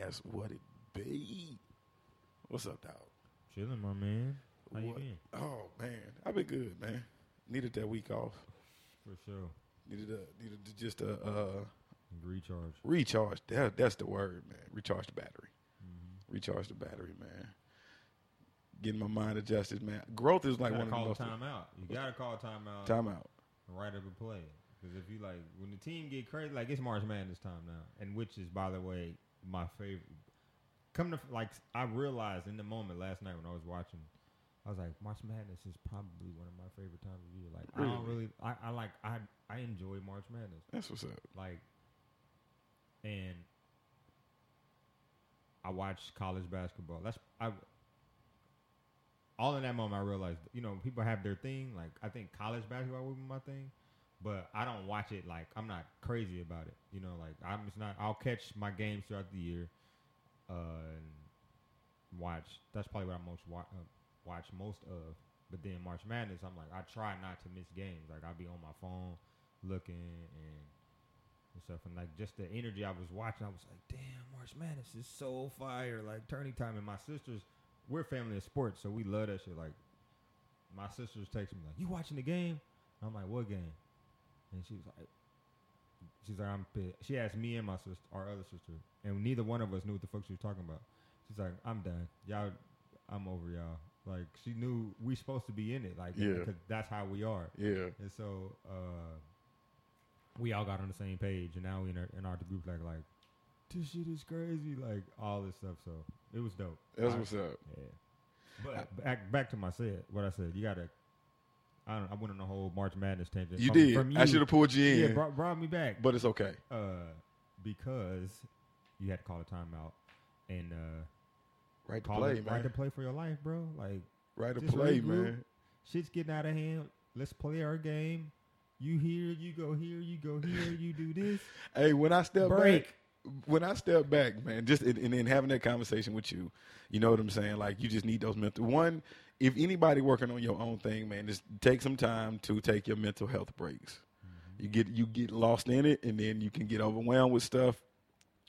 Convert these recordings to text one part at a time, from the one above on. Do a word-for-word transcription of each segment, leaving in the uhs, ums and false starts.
That's what it be. What's up, dog? Chilling, my man. How what? you been? Oh, man. I've been good, man. Needed that week off. For sure. Needed a, needed to just a... Uh, recharge. Recharge. That, that's the word, man. Recharge the battery. Mm-hmm. Recharge the battery, man. Getting my mind adjusted, man. Growth is like one of the most... You gotta call timeout. You gotta call timeout. Timeout. Right up a play. Because if you like... When the team get crazy, like it's March Madness time now. And which is, by the way, my favorite... Come to like, I realized in the moment last night when I was watching, I was like, March Madness is probably one of my favorite times of year. Like, really? I don't really, I, I like, I, I enjoy March Madness. That's what's up. Like, and I watch college basketball. That's I. All in that moment, I realized, you know, people have their thing. Like, I think college basketball would be my thing, but I don't watch it. Like, I'm not crazy about it. You know, like I'm just not. I'll catch my games throughout the year. Uh, watch. That's probably what I most wa- uh, watch most of. But then March Madness, I'm like, I try not to miss games. Like I'll be on my phone looking and, and stuff. And like just the energy I was watching, I was like, damn, March Madness is so fire. Like turning time. And my sisters, we're family of sports, so we love that shit. Like my sisters text me like, you watching the game? And I'm like, what game? And she was like, she's like, I'm pissed. She asked me and my sister, our other sister, and neither one of us knew what the fuck she was talking about. She's like, I'm done. Y'all, I'm over y'all. Like, she knew we supposed to be in it. Like, yeah. Because that's how we are. Yeah. And so, uh, we all got on the same page, and now we in our, in our group, like, like, this shit is crazy. Like, all this stuff. So, it was dope. That's I, what's up. Yeah. But I, back, back to my said, what I said, you got to, I, don't, I went on a whole March Madness tangent. You from, did. From you, I should have pulled you in. Yeah, brought, brought me back. But it's okay. Uh, because you had to call a timeout and uh, right to play, it, man. Right to play for your life, bro. Like right to play, regroup. Man. Shit's getting out of hand. Let's play our game. You here? You go here? You go here? You do this? Hey, when I step Break. back. When I step back, man, just and then having that conversation with you, you know what I'm saying? Like, you just need those mental. One, if anybody working on your own thing, man, just take some time to take your mental health breaks. Mm-hmm. You get you get lost in it, and then you can get overwhelmed with stuff.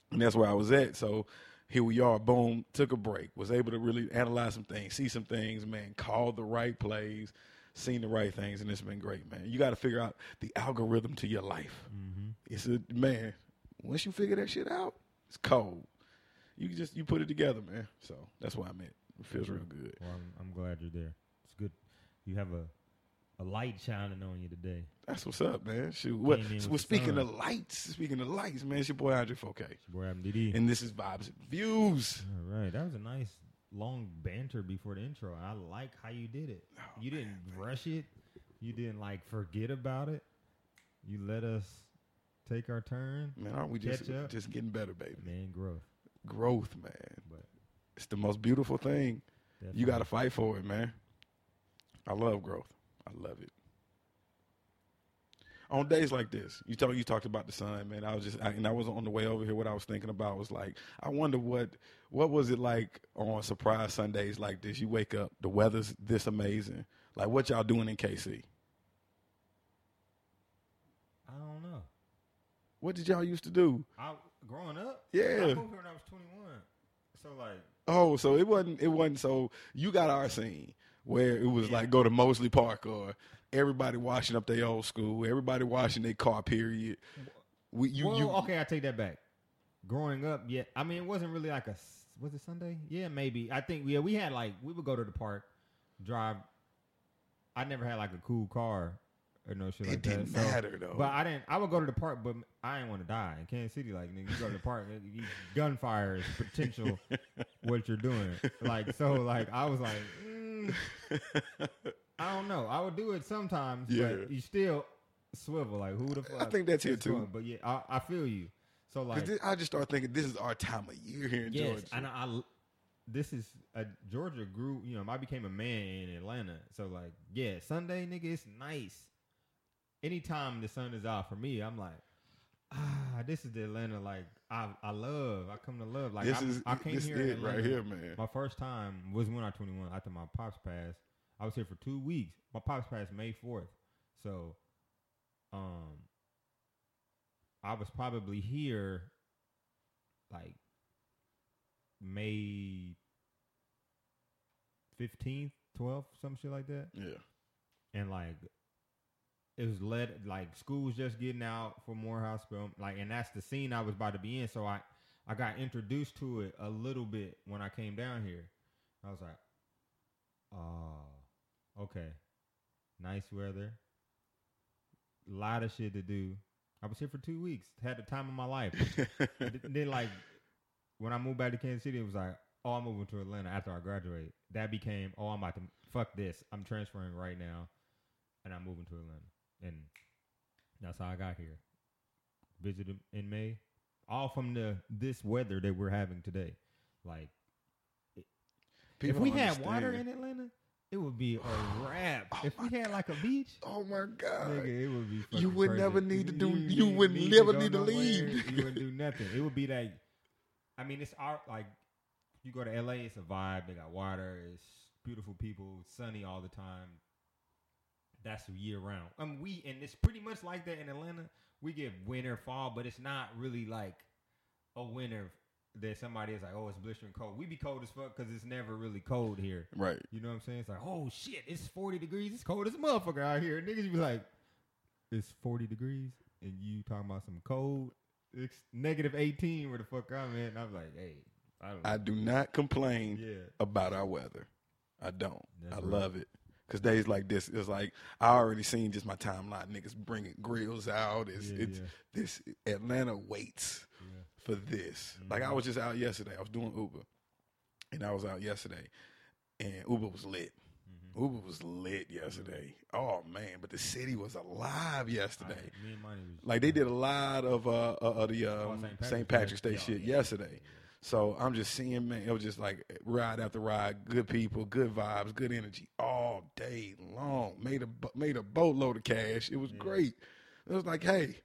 And that's where I was at. So here we are. Boom, took a break. Was able to really analyze some things, see some things, man. Called the right plays, seen the right things, and it's been great, man. You got to figure out the algorithm to your life. Mm-hmm. It's a man. Once you figure that shit out, it's cold. You just you put it together, man. So that's why I meant. It feels real good. Well, I'm, I'm glad you're there. It's good. You have a, a light shining on you today. That's what's up, man. Shoot. Well, well speaking sun. of lights, speaking of lights, man, it's your boy Andre Fouquet. It's your boy M D D. And this is Bob's Views. All right. That was a nice long banter before the intro. I like how you did it. Oh, you didn't man, rush man. it. You didn't like forget about it. You let us take our turn. Man, aren't we just up? just getting better, baby? Man, growth. Growth, man. But it's the most beautiful thing. Definitely. You got to fight for it, man. I love growth. I love it. On days like this, you talk, you talked about the sun, man. I was just, I, and I was on the way over here. What I was thinking about was like, I wonder what, what was it like on surprise Sundays like this? You wake up, the weather's this amazing. Like, what y'all doing in K C? I don't know. What did y'all used to do? I, growing up? Yeah. I moved here when I was twenty-one. So, like. Oh, so it wasn't, it wasn't, so you got our scene where it was yeah. like go to Moseley Park or everybody washing up their old school, everybody washing their car, period. We, you, well, you, okay, I take that back. Growing up, yeah. I mean, it wasn't really like a, was it Sunday? Yeah, maybe. I think, yeah, we had like, we would go to the park, drive. I never had like a cool car. Or no shit it like didn't that. matter so, though. But I didn't. I would go to the park, but I didn't want to die in Kansas City. Like nigga, you go to the park, nigga, gunfire is potential. What you're doing, like so, like I was like, mm, I don't know. I would do it sometimes, yeah. But you still swivel. Like who the fuck? I think that's here too. Going? But yeah, I, I feel you. So like, this, I just start thinking this is our time of year here in yes, Georgia. And I, I this is a, Georgia grew. You know, I became a man in Atlanta. So like, yeah, Sunday, nigga, it's nice. Anytime the sun is out for me, I'm like, ah, this is the Atlanta like I, I love. I come to love. Like this I, is, I came this here is it right here, man. My first time was when I was twenty-one after my pops passed. I was here for two weeks. My pops passed May fourth, so um, I was probably here like May fifteenth, twelfth, some shit like that. Yeah. And like it was led like school's just getting out for Morehouse film. Like, and that's the scene I was about to be in. So I, I got introduced to it a little bit when I came down here. I was like, oh, okay. Nice weather. A lot of shit to do. I was here for two weeks. Had the time of my life. Then, like, when I moved back to Kansas City, it was like, oh, I'm moving to Atlanta after I graduate. That became, oh, I'm about to, fuck this. I'm transferring right now, and I'm moving to Atlanta. And that's how I got here. Visited in May. All from the this weather that we're having today. Like, it, if we had understand. water in Atlanta, it would be a wrap. Oh if we had God. like a beach. Oh my God. Nigga, it would be fucking You would crazy. never need to do, you, you wouldn't need never to need to nowhere. leave. You wouldn't do nothing. It would be like, I mean, it's our, like, you go to L A, it's a vibe. They got water. It's beautiful people. It's sunny all the time. That's year round. Um, we, and it's pretty much like that in Atlanta. We get winter, fall, but it's not really like a winter that somebody is like, oh, it's blistering cold. We be cold as fuck because it's never really cold here. Right. You know what I'm saying? It's like, oh, shit, it's forty degrees. It's cold as a motherfucker out here. Niggas be like, it's forty degrees, and you talking about some cold? It's negative eighteen where the fuck I'm at. And I'm like, hey, I don't know. I do not complain yeah. about our weather. I don't. That's I right. love it. Cause days like this, it's like I already seen just my timeline. Niggas bringing grills out. It's, yeah, it's yeah. this Atlanta waits yeah. for this. Mm-hmm. Like I was just out yesterday. I was doing Uber, and I was out yesterday, and Uber was lit. Mm-hmm. Uber was lit yesterday. Mm-hmm. Oh man, but the city was alive yesterday. I, me and mine was, like they did a lot of uh, uh the um, oh, Saint Patrick's, Saint Patrick's Day, Day shit yeah. yesterday. Yeah. So I'm just seeing, man, it was just like ride after ride, good people, good vibes, good energy all day long. Made a made a boatload of cash. It was yeah. great. It was like, hey,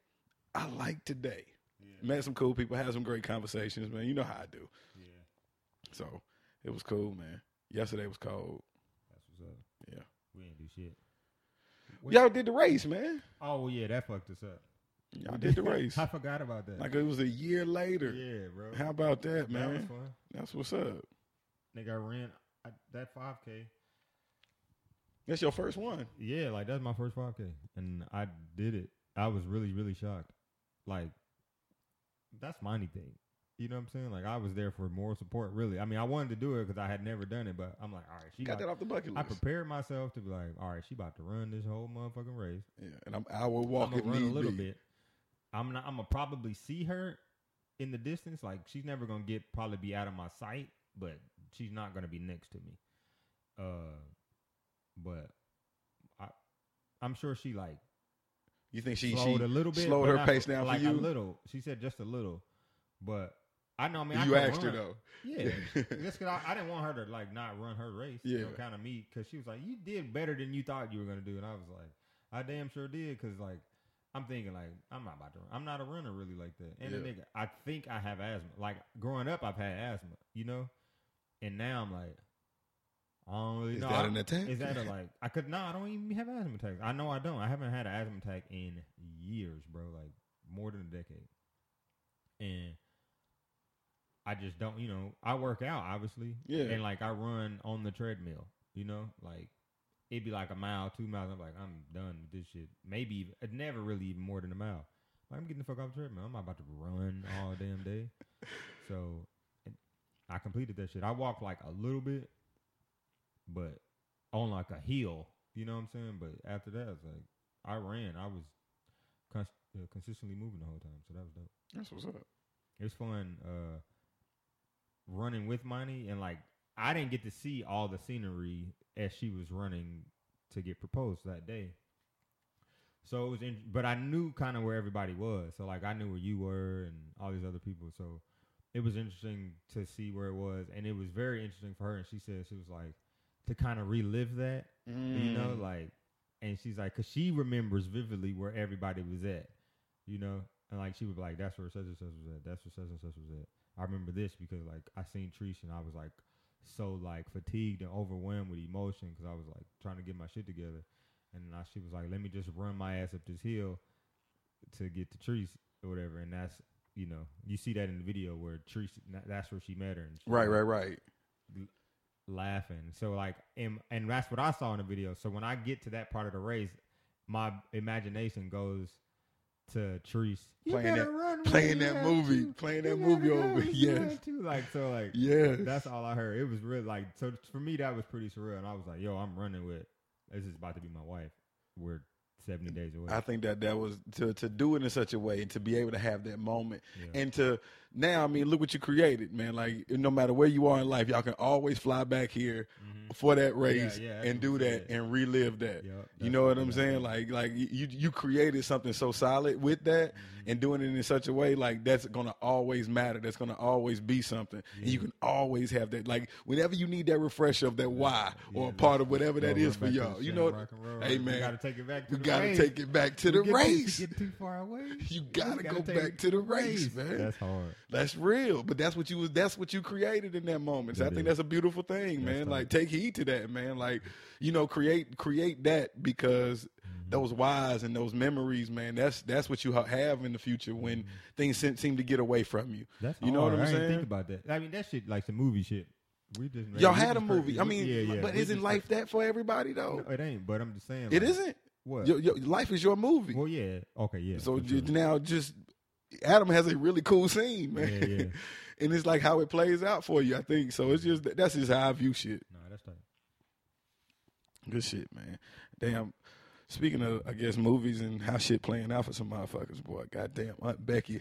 I like today. Yeah. Met some cool people, had some great conversations, man. You know how I do. Yeah. So it was cool, man. Yesterday was cold. That's what's up. Yeah. We didn't do shit. What? Y'all did the race, man. Oh yeah, that fucked us up. Y'all did the race. I forgot about that. Like it was a year later. Yeah, bro. How about that, man? That was fun. That's what's up. Nigga, I ran I, that five K. That's your first one. Yeah, like that's my first five K. And I did it. I was really, really shocked. Like, that's my thing. You know what I'm saying? Like, I was there for moral support, really. I mean, I wanted to do it because I had never done it, but I'm like, all right. She got about, that off the bucket list. I prepared myself to be like, all right, she about to run this whole motherfucking race. Yeah, and I'm, I will walk I'm gonna it run a little be. bit. I'm not, I'm gonna probably see her in the distance. Like she's never gonna get probably be out of my sight, but she's not gonna be next to me. Uh, but I, I'm sure she like. You think she slowed she a little bit, slowed her I, pace down like for you? Like a little. She said just a little, but I know. I mean, I you asked run. her though. Yeah, just because I, I didn't want her to like not run her race. Yeah, you know, kind of me because she was like, "You did better than you thought you were gonna do," and I was like, "I damn sure did," because like. I'm thinking like I'm not about to run. I'm not a runner really like that. And yeah. the nigga, I think I have asthma. Like growing up, I've had asthma, you know. And now I'm like, I don't really is know. Is that I, an attack? Is that a, like I could? No, nah, I don't even have asthma attacks. I know I don't. I haven't had an asthma attack in years, bro. Like more than a decade. And I just don't, you know. I work out obviously, yeah. And like I run on the treadmill, you know, like. It'd be like a mile, two miles. I'm like, I'm done with this shit. Maybe even, it never really even more than a mile. Like, I'm getting the fuck off the treadmill. I'm not about to run all damn day. So I completed that shit. I walked like a little bit, but on like a hill. You know what I'm saying? But after that, it's like I ran. I was cons- uh, consistently moving the whole time. So that was dope. That's what's up. It was fun uh, running with Monty and like. I didn't get to see all the scenery as she was running to get proposed that day. So it was, in, but I knew kind of where everybody was. So like I knew where you were and all these other people. So it was interesting to see where it was, and it was very interesting for her. And she said she was like to kind of relive that, mm. you know, like. And she's like, cause she remembers vividly where everybody was at, you know, and like she was like, that's where such and such was at. That's where such and such was at. I remember this because like I seen Trish and I was like. So like fatigued and overwhelmed with emotion because I was like trying to get my shit together, and I, she was like, "Let me just run my ass up this hill to get to Trees or whatever." And that's you know, you see that in the video where Teresa, that's where she met her. And she, right, right, right. Laughing. So like, and, and that's what I saw in the video. So when I get to that part of the race, my imagination goes to Therese playing that, run, playing that movie, to, playing that movie over. Yes. Like, so like, yes, that's all I heard. It was really like, so for me, that was pretty surreal. And I was like, yo, I'm running with, this is about to be my wife. We're seventy days away. I think that that was to, to do it in such a way and to be able to have that moment. Yeah. And to now, I mean, look what you created, man. Like, no matter where you are in life, y'all can always fly back here mm-hmm. for that race yeah, yeah, and do that and relive that. Yeah, you know what I'm saying? Like, like you, you created something so solid with that mm-hmm. and doing it in such a way, like that's going to always matter. That's going to always be something. Yeah. And you can always have that. Like whenever you need that refresher of that why yeah, or a part of whatever that is for y'all, you know, roll, hey man, we got to take it back to the Gotta take it back to the get, race. Get too far away. You gotta, gotta go back to the race, race, man. That's hard. That's real. But that's what you was. That's what you created in that moment. So I think is. that's a beautiful thing, that's man. Tough. Like take heed to that, man. Like you know, create create that because mm-hmm. those whys and those memories, man. That's that's what you have in the future when mm-hmm. things se- seem to get away from you. That's you know hard. what I'm I saying. Didn't think about that. I mean, that shit like the movie shit. We just y'all we had just a movie. Crazy. I mean, yeah, yeah. but we isn't life crazy. that for everybody though? No, it ain't. But I'm just saying, like, it isn't. What? Your, your life is your movie. Well, yeah. Okay, yeah. So sure. now just Adam has a really cool scene, man. Yeah, yeah. And it's like how it plays out for you, I think. So it's just that's just how I view shit. No, that's tight. Good shit, man. Damn. Speaking of, I guess, movies and how shit playing out for some motherfuckers, boy. Goddamn, Aunt Becky.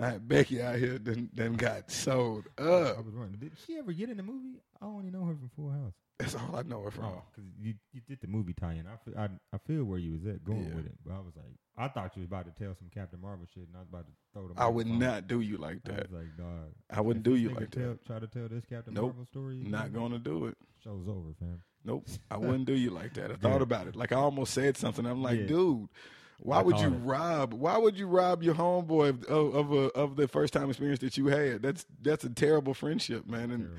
Aunt Becky out here done, done got sold up. I was wondering, did she ever get in the movie? I only know her from Full House. That's all I know her from. Oh, cause you, you did the movie tie-in. I feel, I, I feel where you was at going yeah. with it, but I was like, I thought you was about to tell some Captain Marvel shit, and I was about to throw them. I would phone. not do you like that. I was like, dog, I wouldn't do you like tell, that. Try to tell this Captain nope, Marvel story. Not gonna do it. Show's over, fam. Nope, I wouldn't do you like that. I thought yeah. about it. Like I almost said something. I'm like, yeah. dude. Why I would you it. rob? Why would you rob your homeboy of of, of, a, of the first time experience that you had? That's that's a terrible friendship, man. And terrible.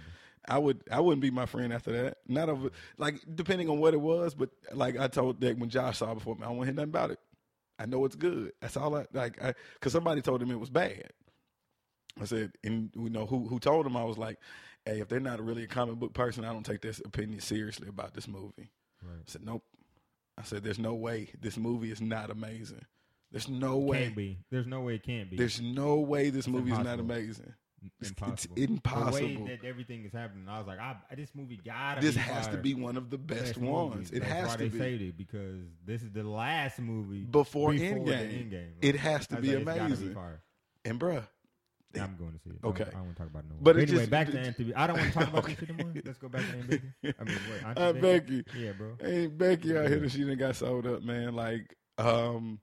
I would I wouldn't be my friend after that. Not over like depending on what it was, but like I told that when Josh saw it before me, I don't want to hear nothing about it. I know it's good. That's all I like. I because somebody told him it was bad. I said, and you know who who told him? I was like, hey, if they're not really a comic book person, I don't take this opinion seriously about this movie. Right. I said, nope. I said, there's no way this movie is not amazing. There's no it way. Can't be. There's no way it can't be. There's no way this it's movie impossible. is not amazing. Impossible. It's impossible. The way that everything is happening, I was like, I, this movie gotta This be has to be one of the best, best ones. Movies. It That's has why to they be. Saved it because this is the last movie before, before Endgame. Endgame. Like, it has to be like, amazing. Be and bruh. Now I'm going to see it. Okay. I don't, I don't want to talk about it no more. But anyway, just, back to Aunt Becky. I don't want to talk about okay. this shit anymore. Let's go back to Aunt Becky. I mean, what? Aunt, Aunt Becky. Becky. Yeah, bro. Aunt Becky out yeah. here that she done got sold up, man. Like, um.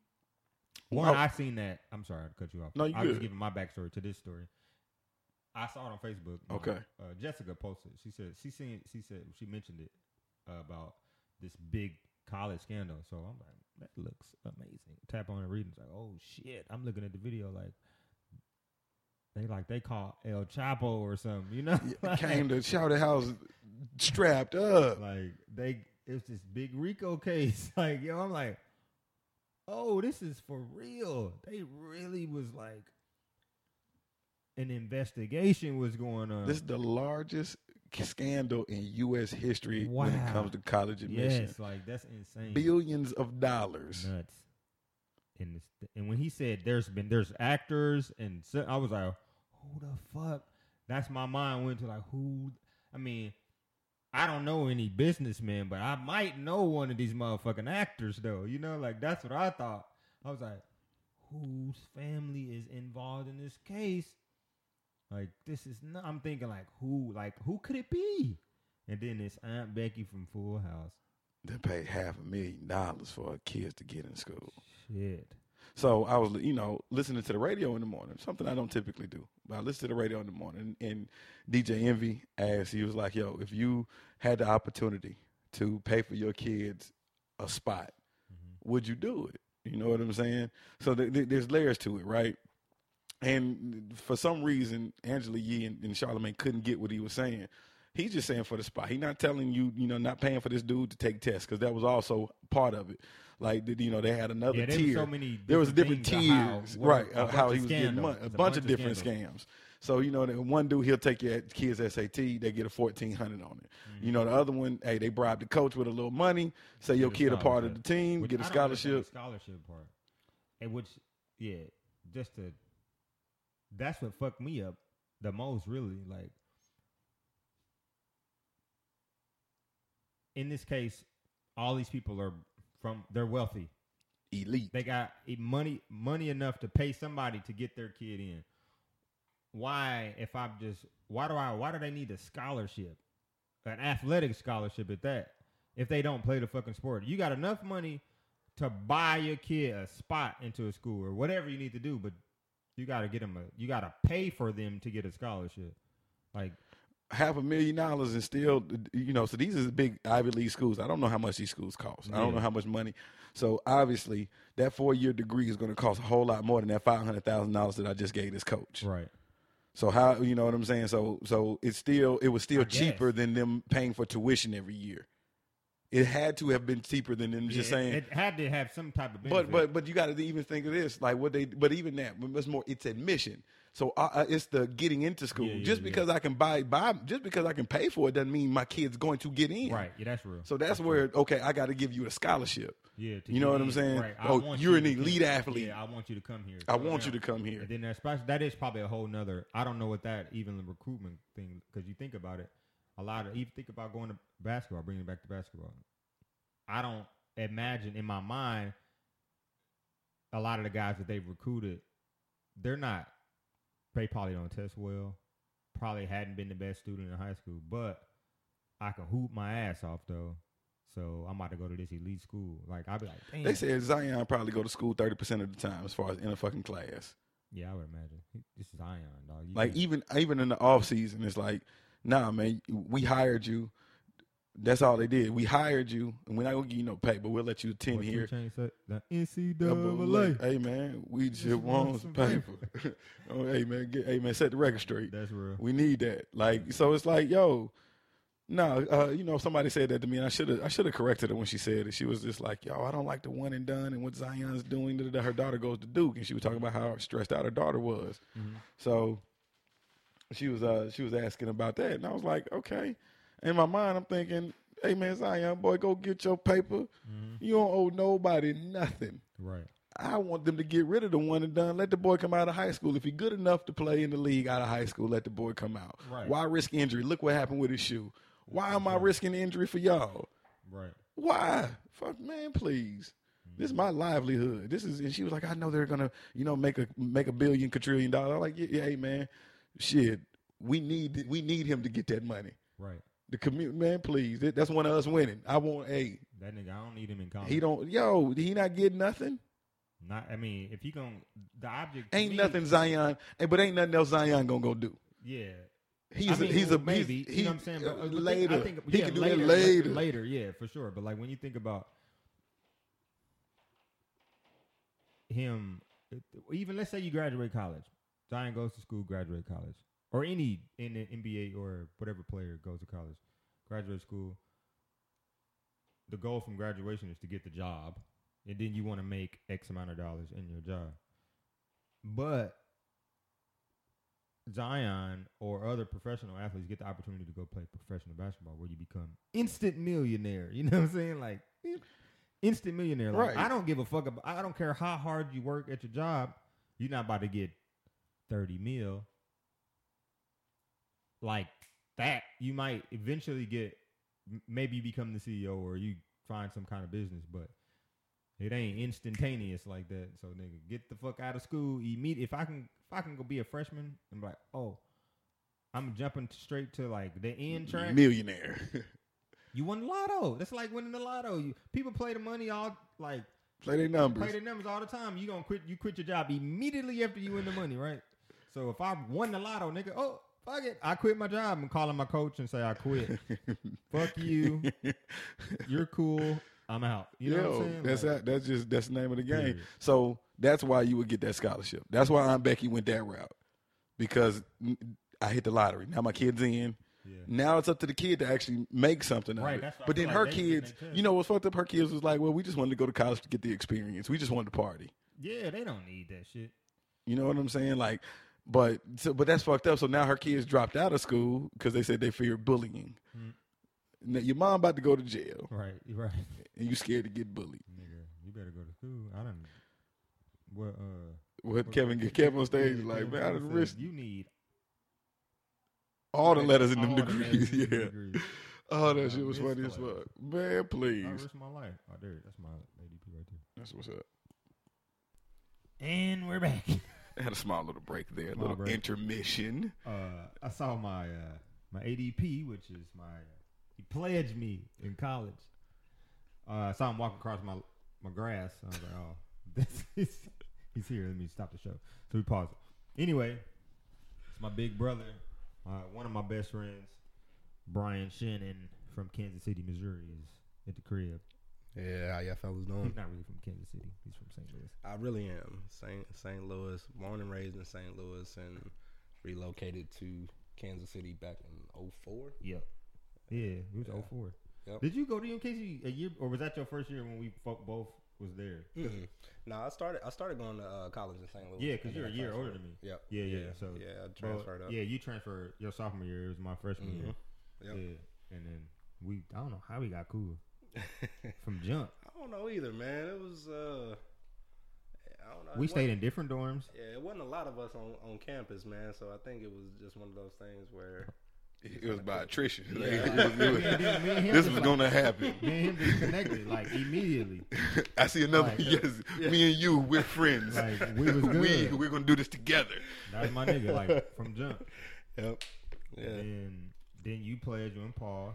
One, I, I seen that. I'm sorry to cut you off. No, you I good. was giving my backstory to this story. I saw it on Facebook. Okay. Uh, Jessica posted. She said, she seen, she said, she mentioned it uh, about this big college scandal. So I'm like, that looks amazing. Tap on and read. It's like, oh, shit. I'm looking at the video like, They like they call El Chapo or something, you know. Yeah, came to Chowder House strapped up. Like they, it was this big Rico case. Like yo, I'm like, oh, this is for real. They really was like, an investigation was going on. This is the largest scandal in U S history wow. when it comes to college admissions. Yes, like that's insane. Billions of dollars. Nuts. And, this, and when he said there's been there's actors and so, I was like, who the fuck? That's my mind went to like who? I mean, I don't know any businessmen, but I might know one of these motherfucking actors though. You know, like that's what I thought. I was like, whose family is involved in this case? Like this is not. I'm thinking like who? Like who could it be? And then it's Aunt Becky from Full House. They paid half a million dollars for our kids to get in school. Shit. So I was, you know, listening to the radio in the morning, something I don't typically do. But I listen to the radio in the morning, and D J Envy asked, he was like, yo, if you had the opportunity to pay for your kids a spot, mm-hmm. would you do it? You know what I'm saying? So th- th- there's layers to it, right? And for some reason, Angela Yee and, and Charlamagne couldn't get what he was saying. He's just saying for the spot. He's not telling you, you know, not paying for this dude to take tests, because that was also part of it. Like, you know, they had another yeah, there tier. Was so many there was different tiers, how, right, of how he was getting money, a, a bunch, bunch of, of different scams. scams. So, you know, that one dude, he'll take your kid's S A T, they get a fourteen hundred dollars on it. Mm-hmm. You know, the other one, hey, they bribe the coach with a little money, say you your kid a part of the team, which get a scholarship. Scholarship part. And which, yeah, just to, that's what fucked me up the most, really. Like, in this case, all these people are from, they're wealthy. Elite. They got money, money enough to pay somebody to get their kid in. Why, if I'm just, why do I, why do they need a scholarship, an athletic scholarship at that, if they don't play the fucking sport? You got enough money to buy your kid a spot into a school or whatever you need to do, but you got to get them a, you got to pay for them to get a scholarship. Like, half a million dollars and still, you know, so these are the big Ivy League schools. I don't know how much these schools cost. Yeah. I don't know how much money. So obviously that four-year degree is going to cost a whole lot more than that five hundred thousand dollars that I just gave this coach. Right. So how, you know what I'm saying? So so it's still, it was still cheaper than them paying for tuition every year. It had to have been cheaper than them yeah, just saying. It, it had to have some type of benefit. But but but you got to even think of this, like what they. But even that, but it's more. It's admission. So uh, it's the getting into school. Yeah, yeah, just because yeah. I can buy buy, just because I can pay for it doesn't mean my kid's going to get in. Right. Yeah, that's real. So that's, that's where real. Okay, I got to give you a scholarship. Yeah. You know what in. I'm saying? Right. Oh, you're you an elite athlete. Yeah, I want you to come here. So I want now, you to come here. And then that that is probably a whole nother. I don't know what that even the recruitment thing, because you think about it. A lot of, even think about going to basketball, bringing it back to basketball. I don't imagine in my mind a lot of the guys that they've recruited, they're not, they probably don't test well, probably hadn't been the best student in high school, but I can hoop my ass off though. So I'm about to go to this elite school. Like, I'd be like, damn. They said Zion probably go to school thirty percent of the time as far as in a fucking class. Yeah, I would imagine. This is Zion, dog. You like, even, even in the off season, it's like, nah, man, we hired you. That's all they did. We hired you, and we're not going to give you no pay, but we'll let you attend what here. You the N C double A. Hey, man, we just, just want, want some paper. paper. oh, hey, man, get, hey, man, set the record straight. That's real. We need that. Like, so it's like, yo, no, nah, uh, you know, somebody said that to me, and I should have I should have corrected her when she said it. She was just like, yo, I don't like the one and done and what Zion's doing. Her daughter goes to Duke, and she was talking about how stressed out her daughter was. Mm-hmm. So She was uh she was asking about that, and I was like, okay. In my mind, I'm thinking, hey man, Zion boy, go get your paper. Mm-hmm. You don't owe nobody nothing. Right. I want them to get rid of the one and done. Let the boy come out of high school. If he's good enough to play in the league out of high school, let the boy come out. Right. Why risk injury? Look what happened with his shoe. Why am I risking injury for y'all? Right. Why? Fuck, man, please. This is my livelihood. This is, and she was like, I know they're gonna, you know, make a make a billion, quadrillion dollars. I'm like, yeah, yeah, hey man. Shit, we need we need him to get that money. Right. The community, man, please. That's one of us winning. I want a that nigga. I don't need him in college. He don't. Yo, he not getting nothing. Not. I mean, if he gonna the object ain't me, nothing Zion, but ain't nothing else Zion gonna go do. Yeah. He's I mean, a, he's well, a maybe. He's, he, you know what I'm saying? But, uh, later, I think, he yeah, can do later, it later. Later, yeah, for sure. But like when you think about him, even let's say you graduate college. Zion goes to school, graduate college, or any in the N B A or whatever player goes to college, graduate school. The goal from graduation is to get the job, and then you want to make X amount of dollars in your job. But Zion or other professional athletes get the opportunity to go play professional basketball, where you become instant millionaire. You know what I'm saying? Like instant millionaire. Like, right. I don't give a fuck about. I don't care how hard you work at your job. You're not about to get thirty mil like that. You might eventually get, maybe you become the C E O or you find some kind of business, but it ain't instantaneous like that. So nigga, get the fuck out of school immediately. If I can, if I can go be a freshman and be like, oh, I'm jumping straight to like the end track. Millionaire. You won the lotto. That's like winning the lotto. You, people play the money all like play their numbers. Play their numbers all the time. You gonna quit. You quit your job immediately after you win the money, right? So if I won the lotto, nigga, oh, fuck it. I quit my job and calling my coach and say I quit. Fuck you. You're cool. I'm out. You know Yo, what I'm saying? That's, like, how, that's just that's the name of the game. Period. So that's why you would get that scholarship. That's why Aunt Becky went that route. Because I hit the lottery. Now my kid's in. Yeah. Now it's up to the kid to actually make something out right, of it. But then like her kids, you know what's fucked up? Her kids was like, well, we just wanted to go to college to get the experience. We just wanted to party. Yeah, they don't need that shit. You know what I'm saying? Like, but so, but that's fucked up. So now her kids dropped out of school because they said they feared bullying. Mm. Now your mom about to go to jail. Right, right. And you scared to get bullied. Nigga, you better go to school. I don't know. What, uh, what, what Kevin get Kevin on stage like, Kevin man, I didn't risk. You need all the letters in them degrees. Yeah. Degrees. Oh, that I shit was funny as fuck. Man, please. I risked my life. Oh, there. That's my A D P right there. That's what's up. And we're back. I had a small little break there, a little break. Intermission. Uh, I saw my uh, my A D P, which is my, uh, he pledged me in college. Uh, I saw him walk across my, my grass. I was like, oh, this is, he's here. Let me stop the show. So we pause it. Anyway, it's my big brother, uh, one of my best friends, Brian Shannon from Kansas City, Missouri, is at the crib. Yeah, how y'all fellas doing? He's not really from Kansas City. He's from Saint Louis. I really am. Saint Saint Louis, born and raised in Saint Louis, and relocated to Kansas City back in oh four. Yep. Yeah, it was yeah. oh four. Yep. Did you go to U K C a year, or was that your first year when we folk both was there? Mm-hmm. No, I started. I started going to uh, college in Saint Louis. Yeah, because you're a year older than me. Yep. Yeah, yeah. yeah. So yeah, I transferred well, up. Yeah, you transferred your sophomore year. It was my freshman mm-hmm. year. Yep. Yeah, and then we. I don't know how we got cool. From jump, I don't know either, man. It was, uh, I don't know. We stayed in different dorms. Yeah, it wasn't a lot of us on, on campus, man. So I think it was just one of those things where it, it was by attrition. Yeah. Like, it was, it was, me and him this was like, gonna happen. Me and him just connected like immediately. I see another. Like, yes, yeah. Me and you, we're friends. Like, we was good. We we're gonna do this together. That was my nigga, like from jump. Yep. Yeah. And then you played you and Paul.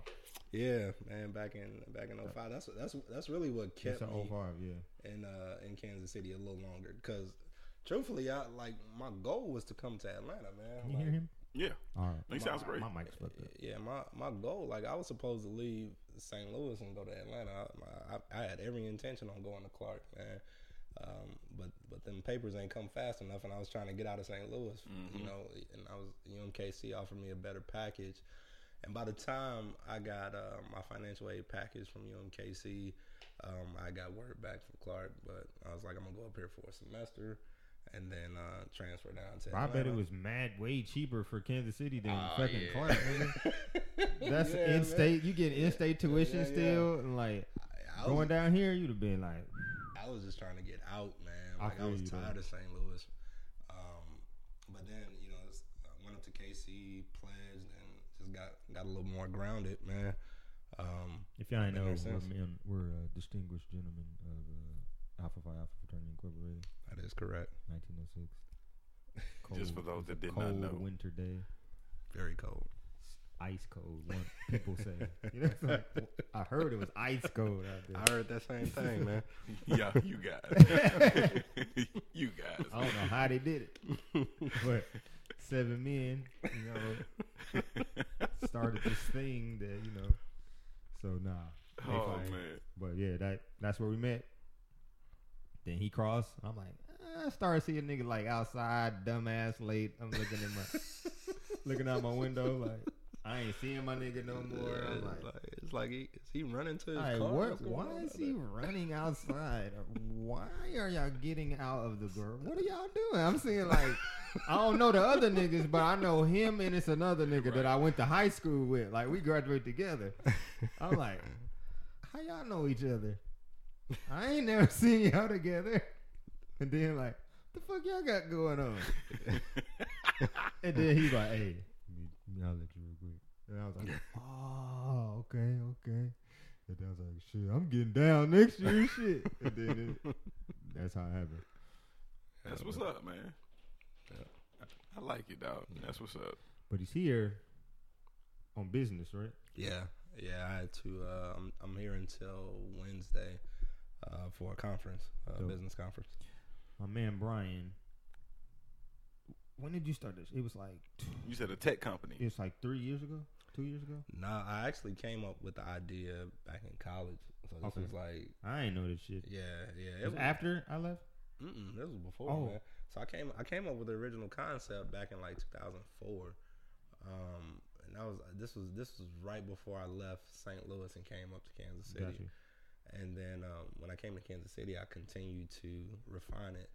Yeah, man. Back in back in oh five, that's that's that's really what kept me yeah. in uh, in Kansas City a little longer. Because truthfully, I like my goal was to come to Atlanta, man. Can you like, hear him? Yeah, all right. He my, sounds great. My mic's fucked up. Yeah, my, my goal, like I was supposed to leave Saint Louis and go to Atlanta. I, my, I, I had every intention on going to Clark, man. Um, but but them papers ain't come fast enough, and I was trying to get out of Saint Louis, mm-hmm. you know. And I was U M K C offered me a better package. And by the time I got uh, my financial aid package from U M K C, um, I got word back from Clark, but I was like, I'm going to go up here for a semester and then uh, transfer down to Atlanta. I bet it was mad way cheaper for Kansas City than oh, fucking yeah. Clark. Man. That's yeah, in-state. Man. You get in-state tuition yeah, yeah, still. Yeah. And like I, I going was, down here, you'd have been like. I was just trying to get out, man. Like I, I was you, tired man. Of Saint Louis. Um, but then, you know, I went up to K C, pledged, and Got got a little more grounded, man. Um, if y'all ain't know, we're, men, we're uh, distinguished gentlemen of uh, Alpha Phi Alpha Fraternity Incorporated. That is correct. nineteen oh six. Cold, just for those that did not know, cold winter day. Very cold. Ice cold. One, people say. You know, like, I heard it was ice cold out there. I heard that same thing, man. Yeah, you guys. You guys. I don't know how they did it, but. Seven men, you know, started this thing that, you know, so nah. Oh, fight. Man. But, yeah, that that's where we met. Then he crossed. And I'm like, I started seeing a nigga, like, outside, dumbass, late. I'm looking at my, looking out my window, like, I ain't seeing my nigga no more. Yeah, I'm like, like, it's like, he, is he running to his like, car? What, why is he running outside? Why are y'all getting out of the girl? What are y'all doing? I'm seeing, like, I don't know the other niggas, but I know him and it's another nigga right. that I went to high school with. Like, we graduated together. I'm like, how y'all know each other? I ain't never seen y'all together. And then, like, the fuck y'all got going on? And then he's like, hey. I'll let you real quick. And I was like, oh, okay, okay. And then I was like, shit, I'm getting down next year, shit. And then it, that's how it happened. That's uh, what's but, up, man. Yeah. I, I like it, dog. Yeah. That's what's up. But he's here on business, right? Yeah, yeah. I had to. Uh, I'm, I'm here until Wednesday uh, for a conference, a so, business conference. My man Brian. When did you start this? It was like... You said a tech company. It was like three years ago? Two years ago? Nah, I actually came up with the idea back in college. So this okay. was like... I ain't know this shit. Yeah, yeah. It was, was after I left? Mm-mm. This was before, oh. man. So I came I came up with the original concept back in like two thousand four. Um, and that was was this was this was right before I left Saint Louis and came up to Kansas City. Got you. And then um, when I came to Kansas City, I continued to refine it.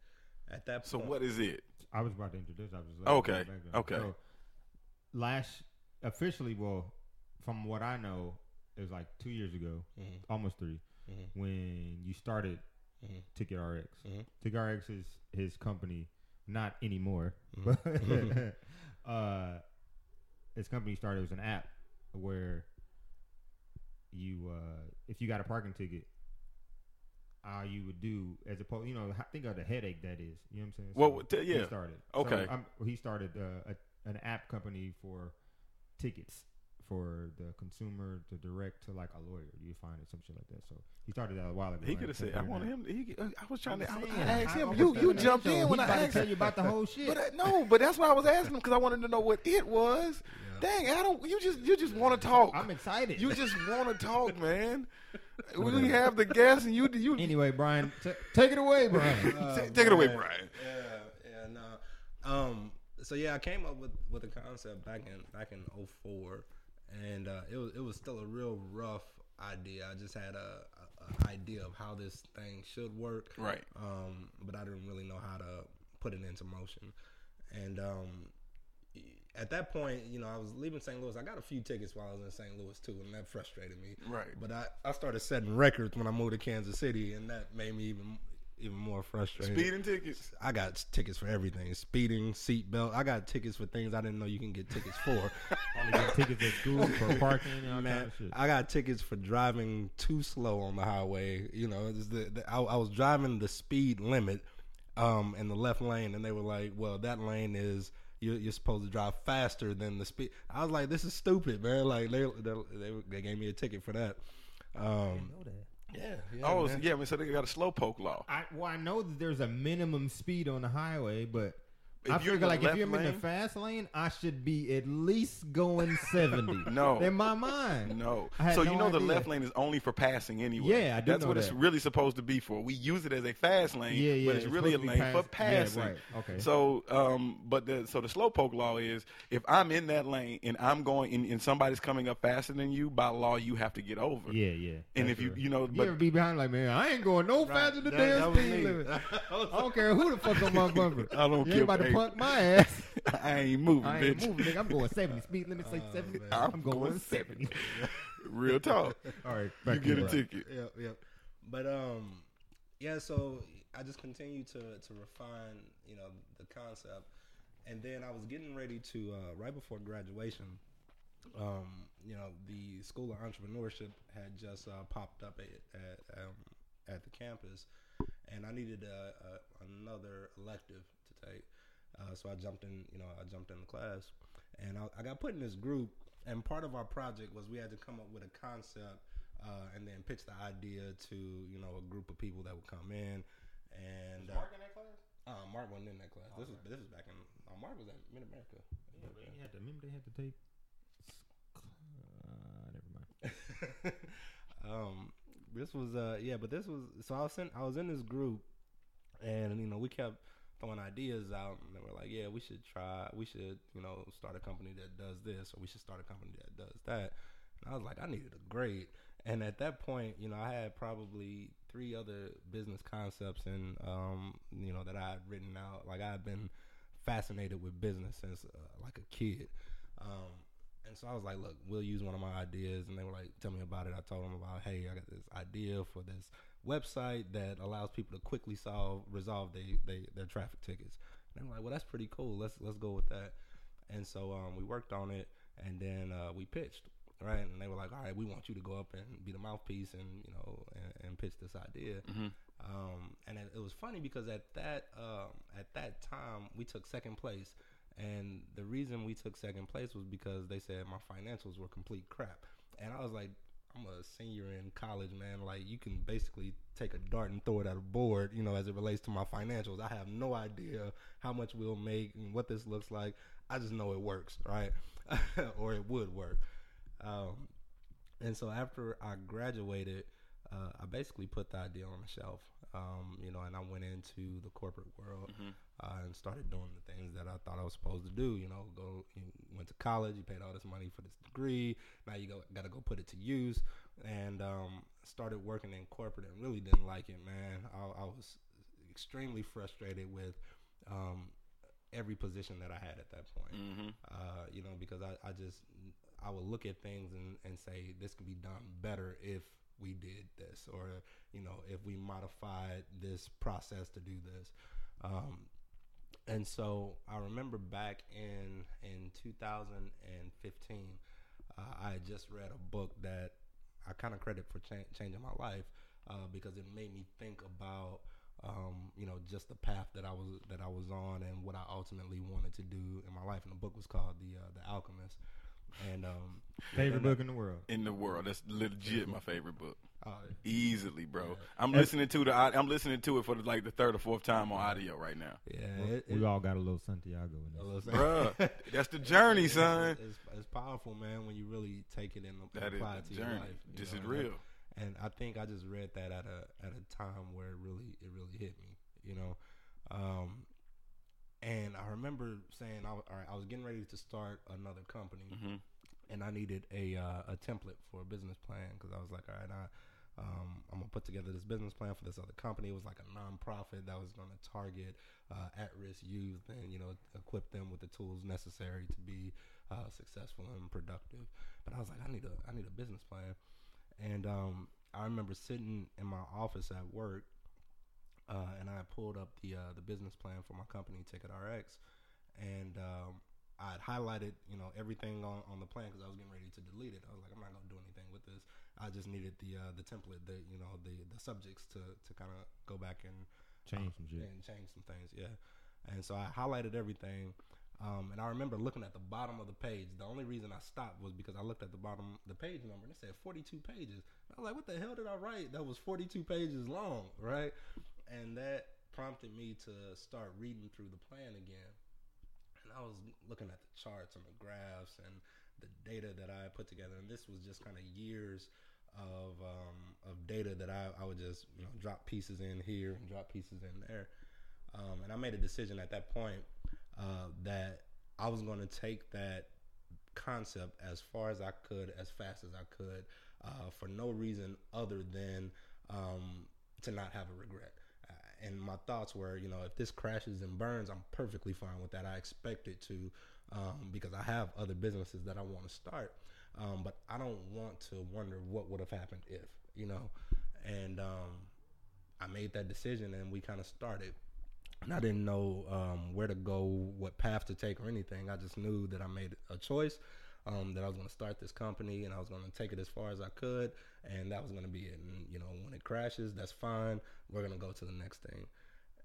At that point, so what is it? I was about to introduce. I was like, okay, okay. So last officially, well, from what I know, it was like two years ago, mm-hmm. almost three, mm-hmm. when you started mm-hmm. TicketRx. Mm-hmm. TicketRx is his company, not anymore, mm-hmm. but mm-hmm. uh, his company started as an app where you, uh, if you got a parking ticket, all you would do as opposed, you know, think of the headache that is. You know what I'm saying? So well, t- yeah. He started. Okay. So I'm, he started uh, a, an app company for tickets for the consumer to direct to like a lawyer. You find it, some shit like that. So he started that a while ago. He right? could have said, I wanted him. He, I was trying to I was, I asked him. I you you jumped in so when I asked him. Tell you about the whole shit. But I, no, but that's why I was asking him because I wanted to know what it was. Yeah. Dang, I don't. You just you just want to talk. I'm excited. You just want to talk, man. We have the guests and you you. Anyway, Brian, t- take it away, Brian. Uh, take Brian. it away, Brian. Yeah, yeah, no. Um. So yeah, I came up with with the concept back in back in oh four. And uh, it was it was still a real rough idea. I just had a, a, a idea of how this thing should work, right? Um, but I didn't really know how to put it into motion. And um, at that point, you know, I was leaving Saint Louis. I got a few tickets while I was in Saint Louis too, and that frustrated me, right? But I, I started setting records when I moved to Kansas City, and that made me even even more frustrated. Speeding tickets. I got tickets for everything. Speeding, seatbelt. I got tickets for things I didn't know you can get tickets for. I got tickets at school for parking and all that shit. I got tickets for driving too slow on the highway. You know, it's the, the, I, I was driving the speed limit um, in the left lane, and they were like, "Well, that lane is you're, you're supposed to drive faster than the speed." I was like, "This is stupid, man!" Like they they, they, they gave me a ticket for that. Um, I didn't know that. Yeah. yeah oh, man. yeah. So they got a slow poke law. I, well, I know that there's a minimum speed on the highway, but if I figure like if you're lane, in the fast lane, I should be at least going seventy. No, in my mind, no. So no you know idea. The left lane is only for passing anyway. Yeah, I do. That's know what that. It's really supposed to be for. We use it as a fast lane, yeah, yeah, but it's, it's really a lane pass- for passing. Yeah, right. Okay. So, um, but the so the slow poke law is if I'm in that lane and I'm going and, and somebody's coming up faster than you, by law you have to get over. Yeah, yeah. And if true. you you know, but, you ever be behind like man, I ain't going no right, faster than damn speed limit. I don't care who the fuck's on my bumper. I don't care. Punk my ass. I ain't moving, I ain't bitch. moving, nigga. I'm going seventy. Speed limit say like seventy. Oh, I'm, I'm going, going seventy. seventy. Real talk. All right. You get a right. ticket. Yep, yep. But, um, yeah, so I just continued to, to refine, you know, the concept. And then I was getting ready to, uh, right before graduation, um, you know, the School of Entrepreneurship had just uh, popped up at, at, um, at the campus. And I needed a, a, another elective to take. Uh, so I jumped in, you know, I jumped in the class, and I, I got put in this group. And part of our project was we had to come up with a concept uh, and then pitch the idea to, you know, a group of people that would come in. And was Mark uh, in that class? Uh, Mark wasn't in that class. Oh, this right. was this was back in. Uh, Mark was at Mid America. Yeah, yeah. They had to, remember they had to take. Uh, never mind. um, this was uh yeah, but this was so I was in I was in this group, and you know we kept throwing ideas out, and they were like, yeah, we should try, we should, you know, start a company that does this, or we should start a company that does that. And I was like, I needed a grade. And at that point, you know, I had probably three other business concepts and, um, you know, that I had written out. Like, I had been fascinated with business since, uh, like, a kid. Um, and so I was like, look, we'll use one of my ideas. And they were like, tell me about it. I told them about, hey, I got this idea for this website that allows people to quickly solve resolve they, they their traffic tickets. And I'm like, well, that's pretty cool. Let's let's go with that. And so um, we worked on it, and then uh, we pitched, right? And they were like, all right, we want you to go up and be the mouthpiece, and you know, and, and pitch this idea. Mm-hmm. Um, and it, it was funny because at that um, at that time we took second place, and the reason we took second place was because they said my financials were complete crap, and I was like, I'm a senior in college, man. Like, you can basically take a dart and throw it at a board, you know, as it relates to my financials. I have no idea how much we'll make and what this looks like. I just know it works, right? Or it would work. Um, and so after I graduated, uh, I basically put the idea on the shelf. Um, you know, and I went into the corporate world mm-hmm. uh, and started doing the things that I thought I was supposed to do. You know, go you went to college, you paid all this money for this degree. Now you go, got to go put it to use. And um, started working in corporate and really didn't like it, man. I, I was extremely frustrated with um, every position that I had at that point. Mm-hmm. Uh, you know, because I, I just I would look at things and, and say this could be done better if we did this, or, you know, if we modified this process to do this. Um, and so I remember back in, in two thousand fifteen, uh, I had just read a book that I kind of credit for cha- changing my life uh, because it made me think about, um, you know, just the path that I was, that I was on and what I ultimately wanted to do in my life. And the book was called The, uh, The Alchemist. And um, favorite book in the world. In the world, that's legit my favorite book. Oh, yeah. Easily, bro. Yeah. I'm that's, listening to the. I'm listening to it for the, like the third or fourth time on audio right now. Yeah, well, it, we it, all got a little Santiago in this, bro. That's the journey, it, son. It's, it's, it's powerful, man. When you really take it and apply it to journey. Your life, you this know? Is real. And I think I just read that at a at a time where it really it really hit me. You know, um, and I remember saying, I, all right, I was getting ready to start another company, mm-hmm. and I needed a uh, a template for a business plan because I was like, all right, I, um, I'm going to put together this business plan for this other company. It was like a nonprofit that was going to target uh, at-risk youth and, you know, equip them with the tools necessary to be uh, successful and productive. But I was like, I need a I need a business plan. And um, I remember sitting in my office at work, Uh, and I pulled up the uh, the business plan for my company, TicketRx, and um, I had highlighted, you know, everything on, on the plan because I was getting ready to delete it. I was like, I'm not gonna do anything with this. I just needed the uh, the template, the you know, the, the subjects to, to kind of go back and change uh, some shit. and change some things, yeah. And so I highlighted everything, um, and I remember looking at the bottom of the page. The only reason I stopped was because I looked at the bottom, the page number, and it said forty-two pages. And I was like, what the hell did I write? That was forty-two pages long, right? And that prompted me to start reading through the plan again. And I was looking at the charts and the graphs and the data that I put together. And this was just kind of years of um, of data that I, I would just, you know, drop pieces in here and drop pieces in there. Um, and I made a decision at that point uh, that I was going to take that concept as far as I could, as fast as I could, uh, for no reason other than um, to not have a regret. And my thoughts were, you know, if this crashes and burns, I'm perfectly fine with that. I expect it to, um, because I have other businesses that I want to start. Um, but I don't want to wonder what would have happened if, you know. And um, I made that decision and we kind of started. And I didn't know um, where to go, what path to take or anything. I just knew that I made a choice, um, that I was going to start this company and I was going to take it as far as I could. And that was going to be it. And, you know, when it crashes, that's fine. We're going to go to the next thing.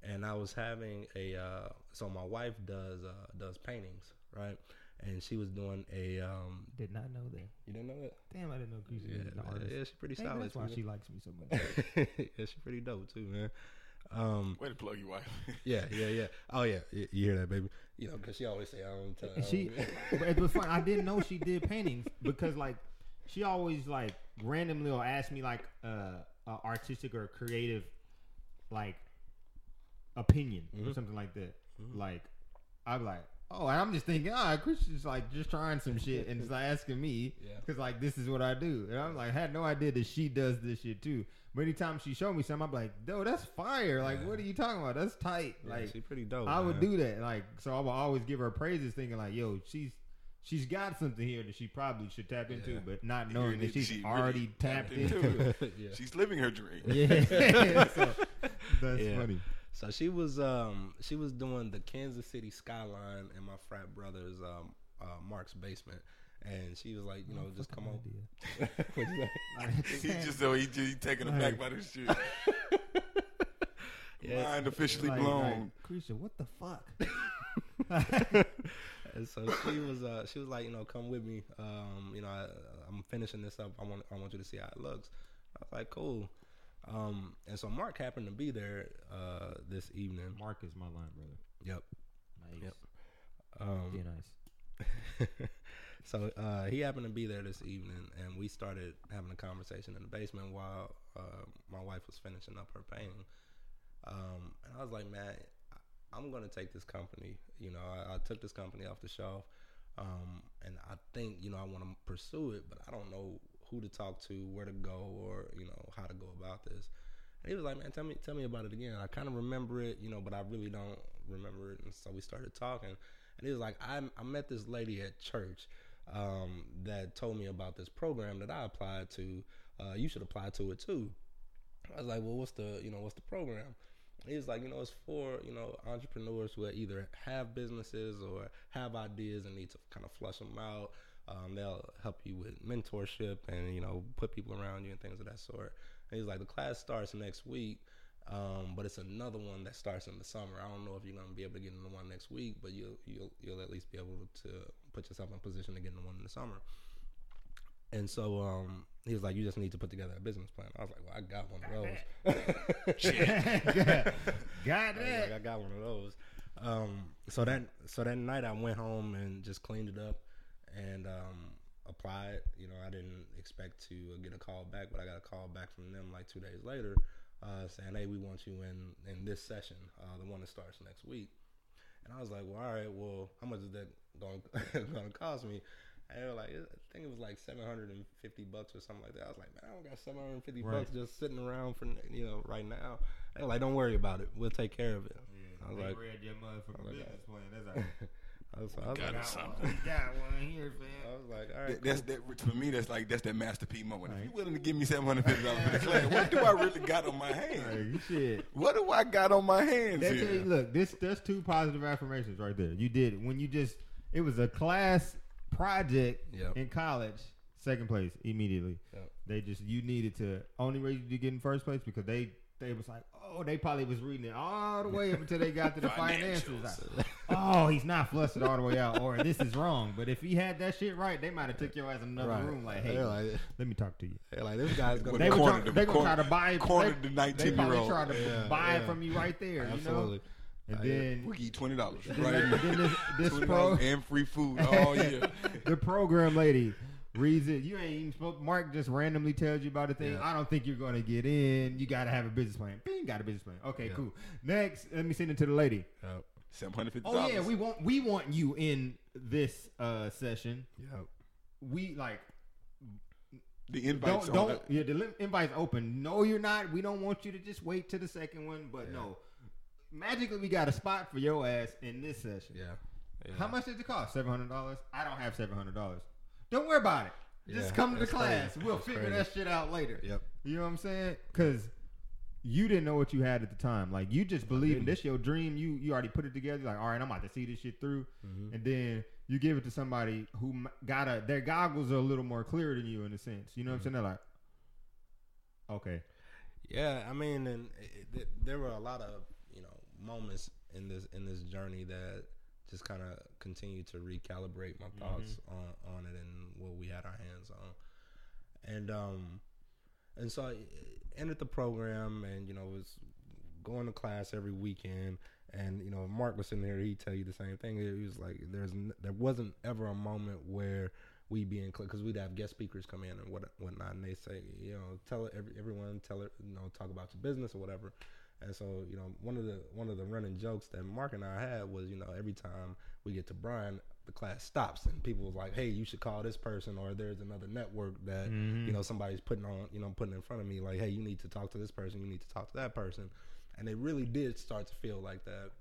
And I was having a, uh, so my wife does, uh, does paintings, right? And she was doing a, um, did not know that. You didn't know that? Damn, I didn't know. She yeah, was an artist. Yeah, she's pretty solid. Hey, that's why she likes me so much. Yeah, she's pretty dope too, man. Um, Way to plug your wife. yeah, yeah, yeah. Oh, yeah. You hear that, baby? You know, because she always say, I don't tell. She, it was funny. I didn't know she did paintings because, like, she always, like, randomly will ask me, like, uh, uh, artistic or creative, like, opinion mm-hmm. or something like that. Mm-hmm. Like, I'm like, oh, and I'm just thinking, ah, Christian's, like, just trying some shit and it's like asking me because, yeah. like, this is what I do. And I'm like, I had no idea that she does this shit, too. But anytime she showed me something, I'm like, "Dude, that's fire! Like, yeah. what are you talking about? That's tight! Yeah, like, she's pretty dope. I man. would do that. Like, so I would always give her praises, thinking like, yo, she's she's got something here that she probably should tap into, yeah. but not knowing that she's she already really tapped, tapped into. into. yeah. She's living her dream. Yeah, so, that's yeah. funny. So she was um she was doing the Kansas City skyline in my frat brother's um uh, Mark's basement. And she was like, you know, oh, just come on. He just so he, he taken like, aback by this shit. yeah. Mind officially like, blown. Like, Krisha, what the fuck? And so she was, uh, she was like, you know, come with me. Um, you know, I, I'm finishing this up. I want, I want you to see how it looks. I was like, cool. Um, and so Mark happened to be there uh, this evening. Mark is my line brother. Yep. Nice. Yep. Um, yeah, nice. So uh, he happened to be there this evening, and we started having a conversation in the basement while uh, my wife was finishing up her painting. Um, and I was like, man, I'm going to take this company. You know, I, I took this company off the shelf. Um, and I think, you know, I want to pursue it, but I don't know who to talk to, where to go, or, you know, how to go about this. And he was like, man, tell me, tell me about it again. I kind of remember it, you know, but I really don't remember it. And so we started talking, and he was like, I, I met this lady at church, um, that told me about this program that I applied to. Uh, you should apply to it too. I was like, well, what's the, you know, what's the program? He was like, you know, it's for, you know, entrepreneurs who either have businesses or have ideas and need to kind of flush them out. Um, they'll help you with mentorship and, you know, put people around you and things of that sort. And he's like, the class starts next week, um, but it's another one that starts in the summer. I don't know if you're going to be able to get into one next week, but you'll, you'll, you'll at least be able to put yourself in a position to get into one in the summer. And so um, he was like, you just need to put together a business plan. I was like, well, I got one of those. Got it. I, like, I got one of those. Um, so that so that night I went home and just cleaned it up and um, applied. You know, I didn't expect to get a call back, but I got a call back from them like two days later uh, saying, hey, we want you in, in this session, uh, the one that starts next week. And I was like, well, all right, well, how much is that going to cost me? And they were like, I think it was like seven hundred fifty bucks or something like that. I was like, man, I don't got seven hundred fifty right. bucks just sitting around for, you know, right now. They were like, don't worry about it. We'll take care of it. Yeah, I was they like, read your motherfucking business plan. That's all right. I was, I was got like, something. We got one here, man. I was like, all right. That, that's that for me. That's like that's that Master P moment. Right. If you willing to give me seven hundred fifty dollars for the class, what do I really got on my hands? Right, shit. What do I got on my hands? That's here? It, look, this that's two positive affirmations right there. You did it when you just it was a class project yep. in college. Second place immediately. Yep. They just you needed to only way you get in first place because they. They was like, oh, they probably was reading it all the way up until they got to the finances. Like, oh, he's not flustered all the way out, or this is wrong. But if he had that shit right, they might have took your ass in another right. room. Like, hey, like, let me talk to you. They're like, this guy's gonna. They were try, they gonna try to buy it. Cornered they, the nineteen year old. They probably tried to yeah, buy yeah. it from you right there. Absolutely. You know? And I then we get twenty dollars right. Then this, this pro and free food all year. The program lady. Reads it. You ain't even spoke. Mark just randomly tells you about a thing. Yeah. I don't think you're going to get in. You got to have a business plan. Bing, got a business plan. Okay, yeah. cool. Next, let me send it to the lady. Yep. seven hundred fifty dollars. Oh, yeah, we want we want you in this uh, session. Yep. We, like... The invite's don't, don't, yeah, the invite's open. No, you're not. We don't want you to just wait to the second one, but yeah. no. Magically, we got a spot for your ass in this session. Yeah. yeah. How much did it cost? seven hundred dollars? I don't have seven hundred dollars. Don't worry about it. Just yeah, come to the class. Crazy. We'll that's figure crazy. That shit out later. Yep. You know what I'm saying? Because you didn't know what you had at the time. Like, you just believe in this your dream. You you already put it together. You're like, all right, I'm about to see this shit through. Mm-hmm. And then you give it to somebody who got a... Their goggles are a little more clear than you in a sense. You know what mm-hmm. I'm saying? They're like, okay. Yeah, I mean, and it, it, there were a lot of, you know, moments in this in this journey that... just kind of continue to recalibrate my thoughts mm-hmm. on, on it and what we had our hands on. And um, and so I ended the program and, you know, was going to class every weekend. And, you know, Mark was sitting there, he'd tell you the same thing. He was like, there's n- there wasn't ever a moment where we'd be in class, because we'd have guest speakers come in and what whatnot. And they say, you know, tell every, everyone, tell it, you know, talk about your business or whatever. And so, you know, one of the one of the running jokes that Mark and I had was, you know, every time we get to Brian, the class stops and people was like, hey, you should call this person, or there's another network that, mm-hmm. you know, somebody's putting on, you know, putting in front of me like, hey, you need to talk to this person. You need to talk to that person. And it really did start to feel like that,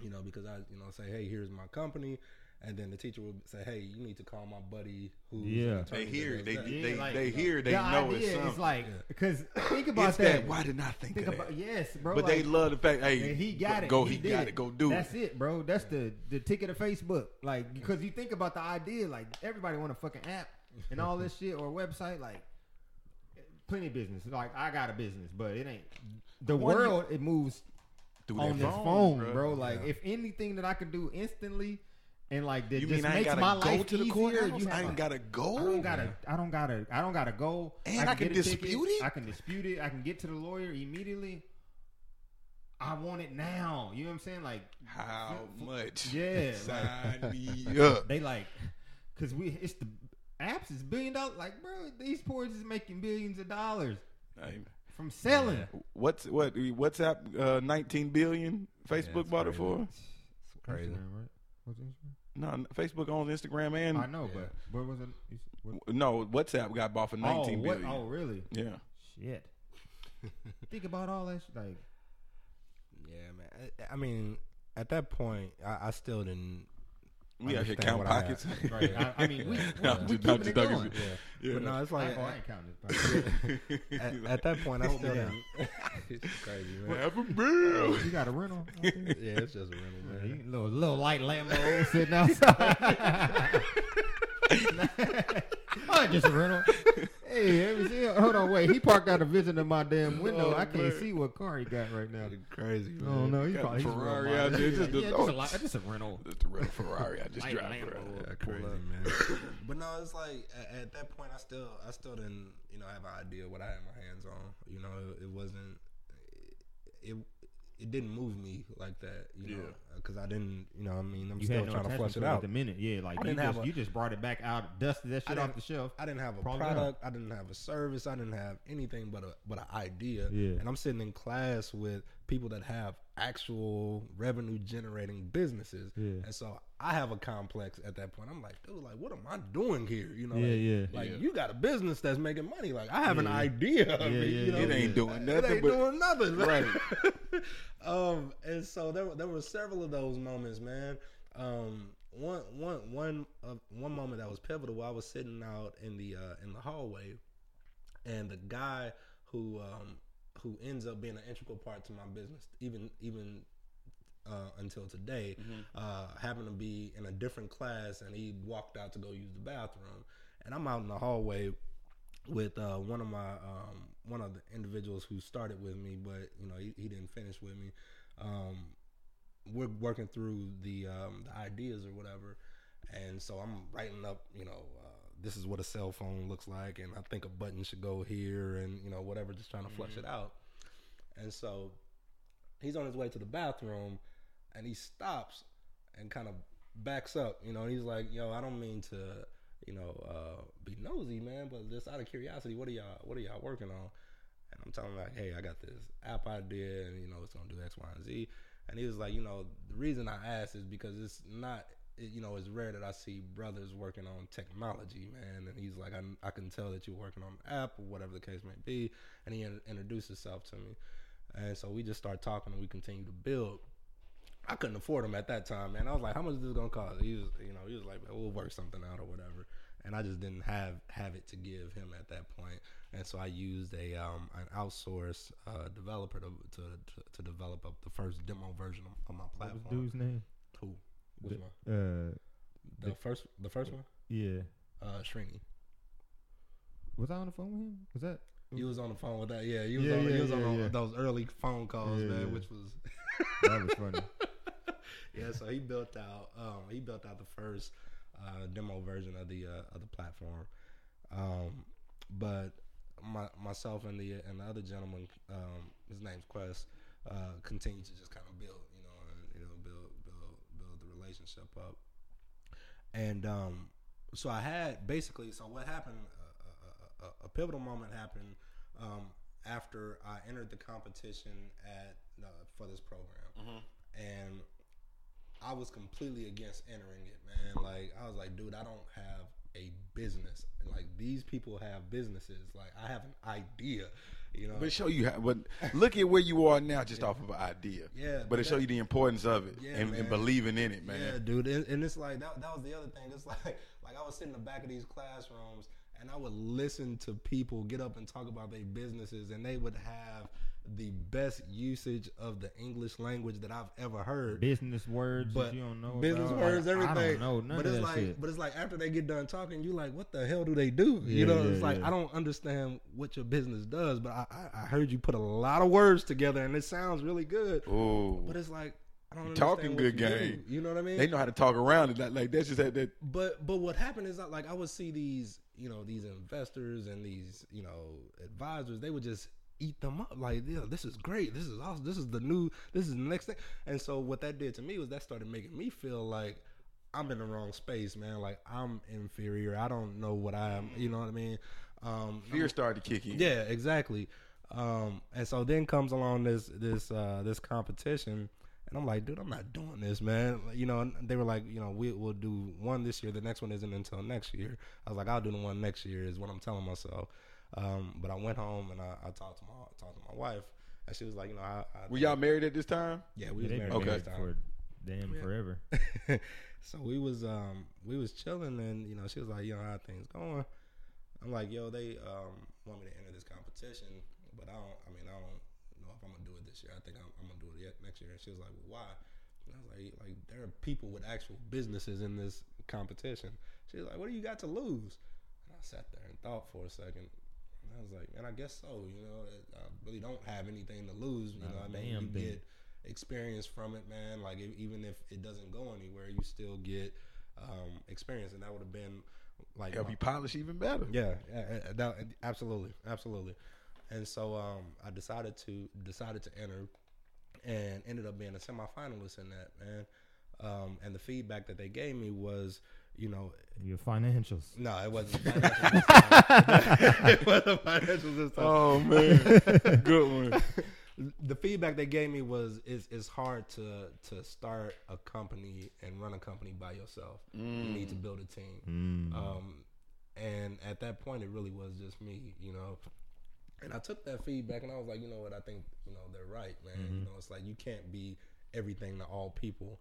you know, because I, you know, say, hey, here's my company. And then the teacher would say, hey, you need to call my buddy who's yeah. They hear, they, they, yeah, they, like, they hear, they the know it's something. It's like, because yeah. think about it's that. that. Why didn't I think, think of about, that? Yes, bro. But like, they love the fact, hey, he got it. Go, he, he got it. it. Go do That's it. That's it, bro. That's yeah. the, the ticket of Facebook. Like, because you think about the idea, like, everybody want a fucking app and all this shit or a website, like, plenty of business. Like, I got a business, but it ain't. The One world, you, it moves on this phone, phone bro. bro. Like, yeah. if anything that I could do instantly, and like that you just mean I makes gotta my go life to the easier. You have, I ain't gotta go. I don't gotta. I don't gotta. I don't gotta go. And I can, I can dispute it. I can dispute it. I can get to the lawyer immediately. I want it now. You know what I'm saying? Like how f- much? Yeah. Sign like, me up. They like because we. It's the apps. It's billion dollars. Like bro, these boys is making billions of dollars. Amen. From selling. Yeah. What's what? WhatsApp uh, nineteen billion. Facebook yeah, bought it for. It's crazy. Instagram, right? What's Instagram? No, Facebook owns Instagram and I know, yeah. but what was it? What? No, WhatsApp got bought for nineteen oh, billion. What? Oh, really? Yeah. Shit. Think about all that. Shit. Like, yeah, man. I, I mean, at that point, I, I still didn't. We out here count pockets. I, right. I, I mean, we, we, no, we keep it going. Yeah. Yeah. But no, it's like I, I ain't counting it. at, at that point, I still didn't. It's crazy, man. Whatever, bill. You got a rental? Yeah, it's just a rental, man. Little little light Lambo sitting outside. Oh, just a rental. Hey, see, hold on, wait. He parked out a vision in my damn window. Oh, I can't man. see what car he got right now. That's crazy, man. Oh, no, he got a Ferrari out there. Just, yeah, just, yeah, oh, just, a, just a rental. Just a rental Ferrari. I just drive around. Yeah, crazy, up, man. But no, it's like at, at that point, I still, I still didn't, you know, have an idea what I had my hands on. You know, it, it wasn't, it, it didn't move me like that. You know, because yeah. I didn't, you know, I mean, I'm you still no trying to flush it out. At the minute, yeah, like you just, a, you just brought it back out, dusted that shit off the shelf. I didn't have a Probably product. Not. I didn't have a service. I didn't have anything but a but an idea. Yeah. And I'm sitting in class with people that have actual revenue generating businesses, yeah. and so I have a complex at that point. I'm like, dude, like, what am I doing here? You know, yeah, like, yeah, like yeah. you got a business that's making money. Like, I have yeah. an idea. Yeah, I mean, yeah, you know, it ain't doing nothing. It ain't but, doing nothing, right? um, and so there, there were several of those moments, man. Um, one, one, one, uh, one moment that was pivotal. I was sitting out in the uh, in the hallway, and the guy who um, who ends up being an integral part to my business, even even. Uh, until today, mm-hmm. uh, happened to be in a different class, and he walked out to go use the bathroom, and I'm out in the hallway with uh, one of my um, one of the individuals who started with me, but you know he, he didn't finish with me. Um, we're working through the um, the ideas or whatever, and so I'm writing up, you know, uh, this is what a cell phone looks like, and I think a button should go here, and you know whatever, just trying to flush mm-hmm. it out, and so he's on his way to the bathroom. And he stops and kind of backs up, you know. And he's like, "Yo, I don't mean to, you know, uh, be nosy, man, but just out of curiosity, what are y'all, what are y'all working on?" And I'm telling him like, "Hey, I got this app idea, and you know, it's gonna do X, Y, and Z." And he was like, "You know, the reason I asked is because it's not, it, you know, it's rare that I see brothers working on technology, man." And he's like, "I, I can tell that you're working on an app or whatever the case may be." And he in, introduced himself to me, and so we just start talking and we continue to build. I couldn't afford them at that time, man. I was like, "How much is this gonna cost?" He was, you know, he was like, "We'll work something out or whatever." And I just didn't have have it to give him at that point, and so I used a um, an outsourced uh, developer to, to to develop up the first demo version of, of my platform. What was dude's name? Who? Which the, one? Uh, the, the first, the first one. Yeah. Uh, Srini. Was I on the phone with him? Was that? You was on the phone with that? Yeah, you was yeah, on, yeah, was yeah, on yeah. those early phone calls, yeah, man, yeah. which was that was funny. Yeah, so he built out um, he built out the first uh, demo version of the uh, of the platform, um, but my, myself and the and the other gentleman, um, his name's Quest, uh, continued to just kind of build, you know, and, you know, build build build the relationship up, and um, so I had basically so what happened uh, a, a pivotal moment happened um, after I entered the competition at uh, for this program, mm-hmm. and I was completely against entering it, man. Like, I was like, dude, I don't have a business. And, like, these people have businesses. Like, I have an idea, you know. But it show you how, but look at where you are now just yeah. off of an idea. Yeah. But, but it that, show you the importance of it yeah, and, and believing in it, man. Yeah, dude. And, and it's like, that, that was the other thing. It's like, like, I was sitting in the back of these classrooms and I would listen to people get up and talk about their businesses, and they would have the best usage of the English language that I've ever heard. Business words but that you don't know business about. words, everything. I don't know none but it's of that like, shit. But it's like after they get done talking, you like, what the hell do they do? Yeah, you know, it's yeah, like yeah. I don't understand what your business does, but I, I, I heard you put a lot of words together, and it sounds really good. Ooh. But it's like, I don't understand talking good you game. Do. You know what I mean? They know how to talk around it. Like, like that's just that, that. But but what happened is that, like, I would see these, you know, these investors and these, you know, advisors. They would just eat them up. Like, yeah, this is great. This is awesome. This is the new. This is the next thing. And so what that did to me was that started making me feel like I'm in the wrong space, man. Like, I'm inferior. I don't know what I am. You know what I mean? Um, Fear started to kick in. Yeah, exactly. Um, and so then comes along this this uh, this competition, and I'm like, dude, I'm not doing this, man. You know, and they were like, you know, we will do one this year. The next one isn't until next year. I was like, I'll do the one next year is what I'm telling myself. Um, but I went home and I, I talked to my talked to my wife, and she was like, you know, I, I were y'all married at this time? Yeah, we yeah, were married. Okay, at this time. For damn yeah. forever. So we was um we was chilling, and you know, she was like, you know, how things going? I'm like, yo, they um want me to enter this competition, but I don't. I mean, I don't know if I'm gonna do it this year. I think I'm, I'm gonna do it next year. And she was like, well, why? And I was like, like there are people with actual businesses in this competition. She was like, what do you got to lose? And I sat there and thought for a second. And I was like, and I guess so. You know, I really don't have anything to lose. You know, I mean, you get experience from it, man. Like, if, even if it doesn't go anywhere, you still get um, experience, and that would have been like help you polish even better. Yeah, yeah, that, absolutely, absolutely. And so um, I decided to decided to enter, and ended up being a semifinalist in that, man. Um, and the feedback that they gave me was, you know, your financials. No, it wasn't financials. It wasn't financials this time. Oh man, good one. The feedback they gave me was, it's, it's hard to to start a company and run a company by yourself. Mm. You need to build a team. Mm. Um, and at that point, it really was just me, you know. And I took that feedback, and I was like, you know what, I think, you know, they're right, man. Mm-hmm. You know, it's like you can't be everything to all people.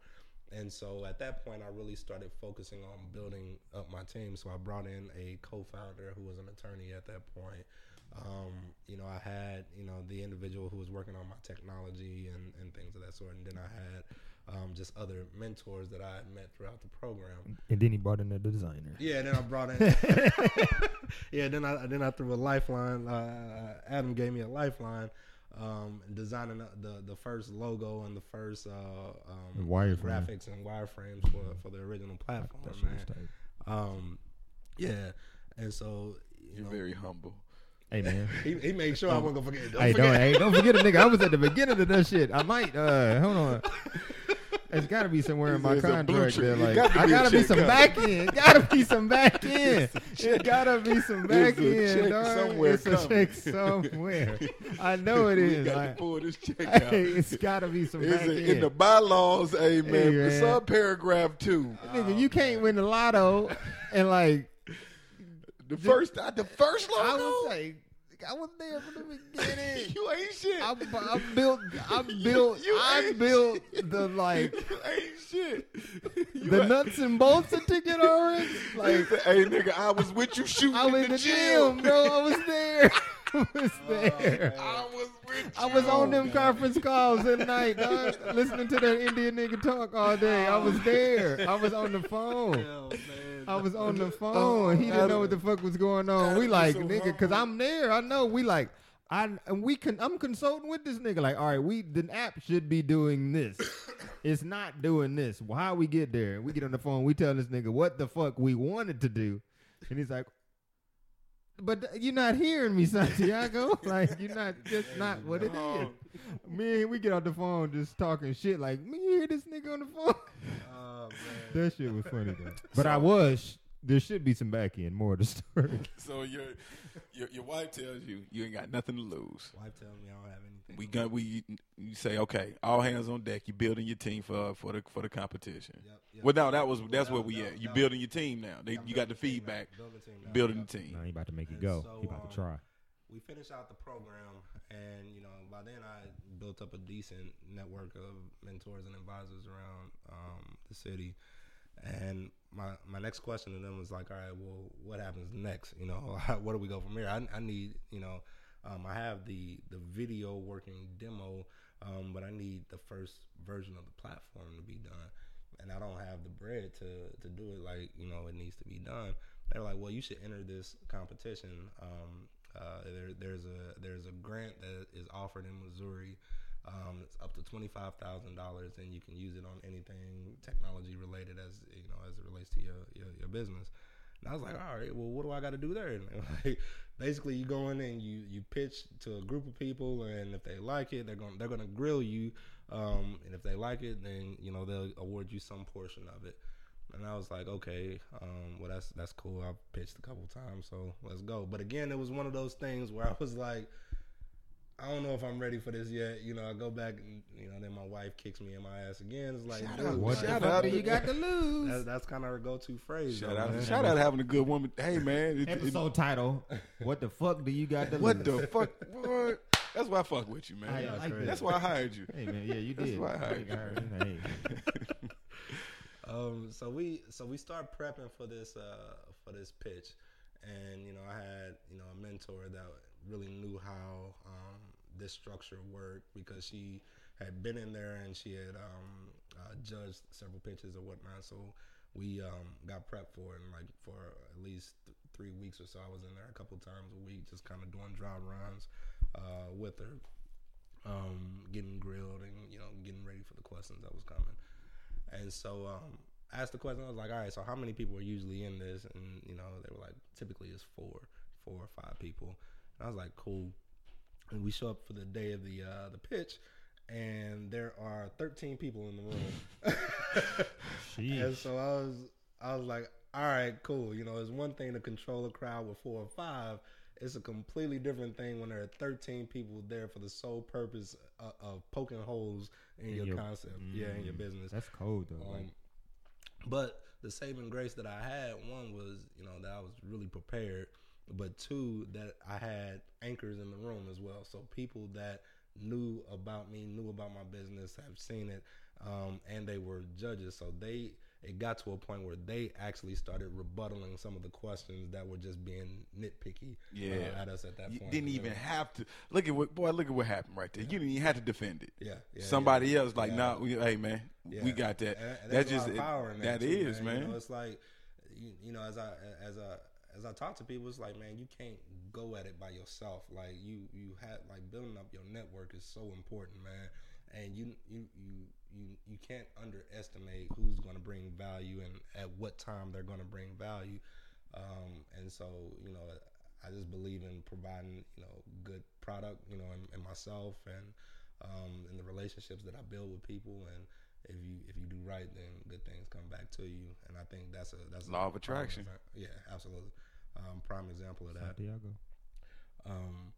And so at that point, I really started focusing on building up my team. So I brought in a co-founder who was an attorney at that point. Um, you know, I had, you know, the individual who was working on my technology and, and things of that sort. And then I had um, just other mentors that I had met throughout the program. And then he brought in a designer. Yeah, and then I brought in. yeah, then I then I threw a lifeline. Uh, Adam gave me a lifeline, um, designing the, the first logo and the first uh, um, graphics and wireframes for, for the original platform, that's man. Um, yeah, and so. You You're know, very humble. Hey, man. he, he made sure I wasn't going to forget it. Don't hey, forget. Don't, hey, don't forget it, nigga. I was at the beginning of that shit. I might. Uh, hold on. It's got to be somewhere in my it's contract. There, like, got I got to be some back end. Got to be some back end. It got to be some back end, dog. It's a check somewhere. I know it is. You got to pull this check out. Hey, it's got to be some back end. In the bylaws, hey, man. Hey, man. Sub paragraph two. Oh, nigga, you can't win the lotto and, like, The first, the first logo. I was like, I was there from the beginning. You ain't shit. I, I built, I built, you, you I built shit. the like. You ain't shit. You the ain't. Nuts and bolts of TicketRx. Like, hey nigga, I was with you shooting I was in the, the gym, gym bro. I was there. I was there. Oh, I was with you. I was on them oh, conference calls at night, dog, listening to that Indian nigga talk all day. I was there. I was on the phone. Hell, man. I was on the phone. Oh, he didn't know what the fuck was going on. We like, so nigga, because I'm there. I know. We like, I and we can. I'm consulting with this nigga. Like, all right, we the app should be doing this. It's not doing this. Well, how we get there? We get on the phone. We tell this nigga what the fuck we wanted to do, and he's like, but you're not hearing me, Santiago. Like, you're not. That's not what it is. Man, we get off the phone just talking shit. Like, man, you hear this nigga on the phone? Oh, man. That shit was funny though. But so, I was. There should be some back end more of the story. So your your, your wife tells you you ain't got nothing to lose. Wife tells me I don't have anything. We got we. You say okay, all hands on deck. You building your team for for the for the competition. Yep, yep. Well, no, that was that's well, where we no, at. You no. building your team now. They, you got the feedback. Now. Building the team. Now no, he about to make and it go. So, he about um, to try. We finished out the program, and, you know, by then I built up a decent network of mentors and advisors around um, the city. And my, my next question to them was like, all right, well, what happens next? You know, where do we go from here? I, I need, you know, um, I have the, the video working demo, um, but I need the first version of the platform to be done. And I don't have the bread to, to do it like, you know, it needs to be done. They're like, well, you should enter this competition. Um, Uh, there, there's a there's a grant that is offered in Missouri. Um, it's up to twenty-five thousand dollars, and you can use it on anything technology related, as you know, as it relates to your your, your business. And I was like, all right, well, what do I got to do there? And like, basically, you go in and you, you pitch to a group of people, and if they like it, they're going they're going to grill you, um, and if they like it, then you know they'll award you some portion of it. And I was like, okay, um, well, that's that's cool. I pitched a couple times, so let's go. But again, it was one of those things where I was like, I don't know if I'm ready for this yet. You know, I go back, and, you know, then my wife kicks me in my ass again. It's like, shout out, what shout out you got to lose? That's, that's kind of her go-to phrase. Shout, though, out, shout out having a good woman. Hey, man. It, Episode it, title, what the fuck do you got to lose? What the fuck? What? That's why I fuck with you, man. I, I like that's that. Why I hired you. Hey, man, yeah, you did. That's why I hired you. Hey. um, so we so we start prepping for this uh, for this pitch, and you know I had you know a mentor that really knew how um, this structure worked because she had been in there and she had um, uh, judged several pitches or whatnot. So we um, got prepped for it, and like for at least th- three weeks or so, I was in there a couple times a week, just kind of doing dry runs. Uh, with her, um, getting grilled and you know getting ready for the questions that was coming, and so um, I asked the question. I was like, "All right, so how many people are usually in this?" And you know they were like, "Typically it's four, four or five people." And I was like, "Cool." And we show up for the day of the uh, the pitch, and there are thirteen people in the room. And so I was, I was like, "All right, cool." You know, it's one thing to control a crowd with four or five. It's a completely different thing when there are thirteen people there for the sole purpose of, of poking holes in, in your, your concept, mm, yeah, in your business. That's cold, though. Um, like. But the saving grace that I had, one was, you know, that I was really prepared, but two, that I had anchors in the room as well. So people that knew about me, knew about my business, have seen it, um, and they were judges. So they... It got to a point where they actually started rebuttaling some of the questions that were just being nitpicky yeah. uh, at us at that you point. You didn't even know? have to. Look at what, boy, look at what happened right there. Yeah. You didn't even have to defend it. Yeah. yeah Somebody yeah. else like, yeah. nah, we, hey, man, yeah. we got that. And, and that's just, it, power in that, that too, is, man. man. You know, it's like, you, you know, as I, as I, as I talk to people, it's like, man, you can't go at it by yourself. Like you, you have like building up your network is so important, man. And you, you, you, you, you can't underestimate who's going to bring value and at what time they're going to bring value. Um, and so, you know, I just believe in providing, you know, good product, you know, and, and myself and, um, and the relationships that I build with people. And if you, if you do right, then good things come back to you. And I think that's a, that's law a of attraction. Prime, yeah, absolutely. Um, prime example of that. Santiago. Um,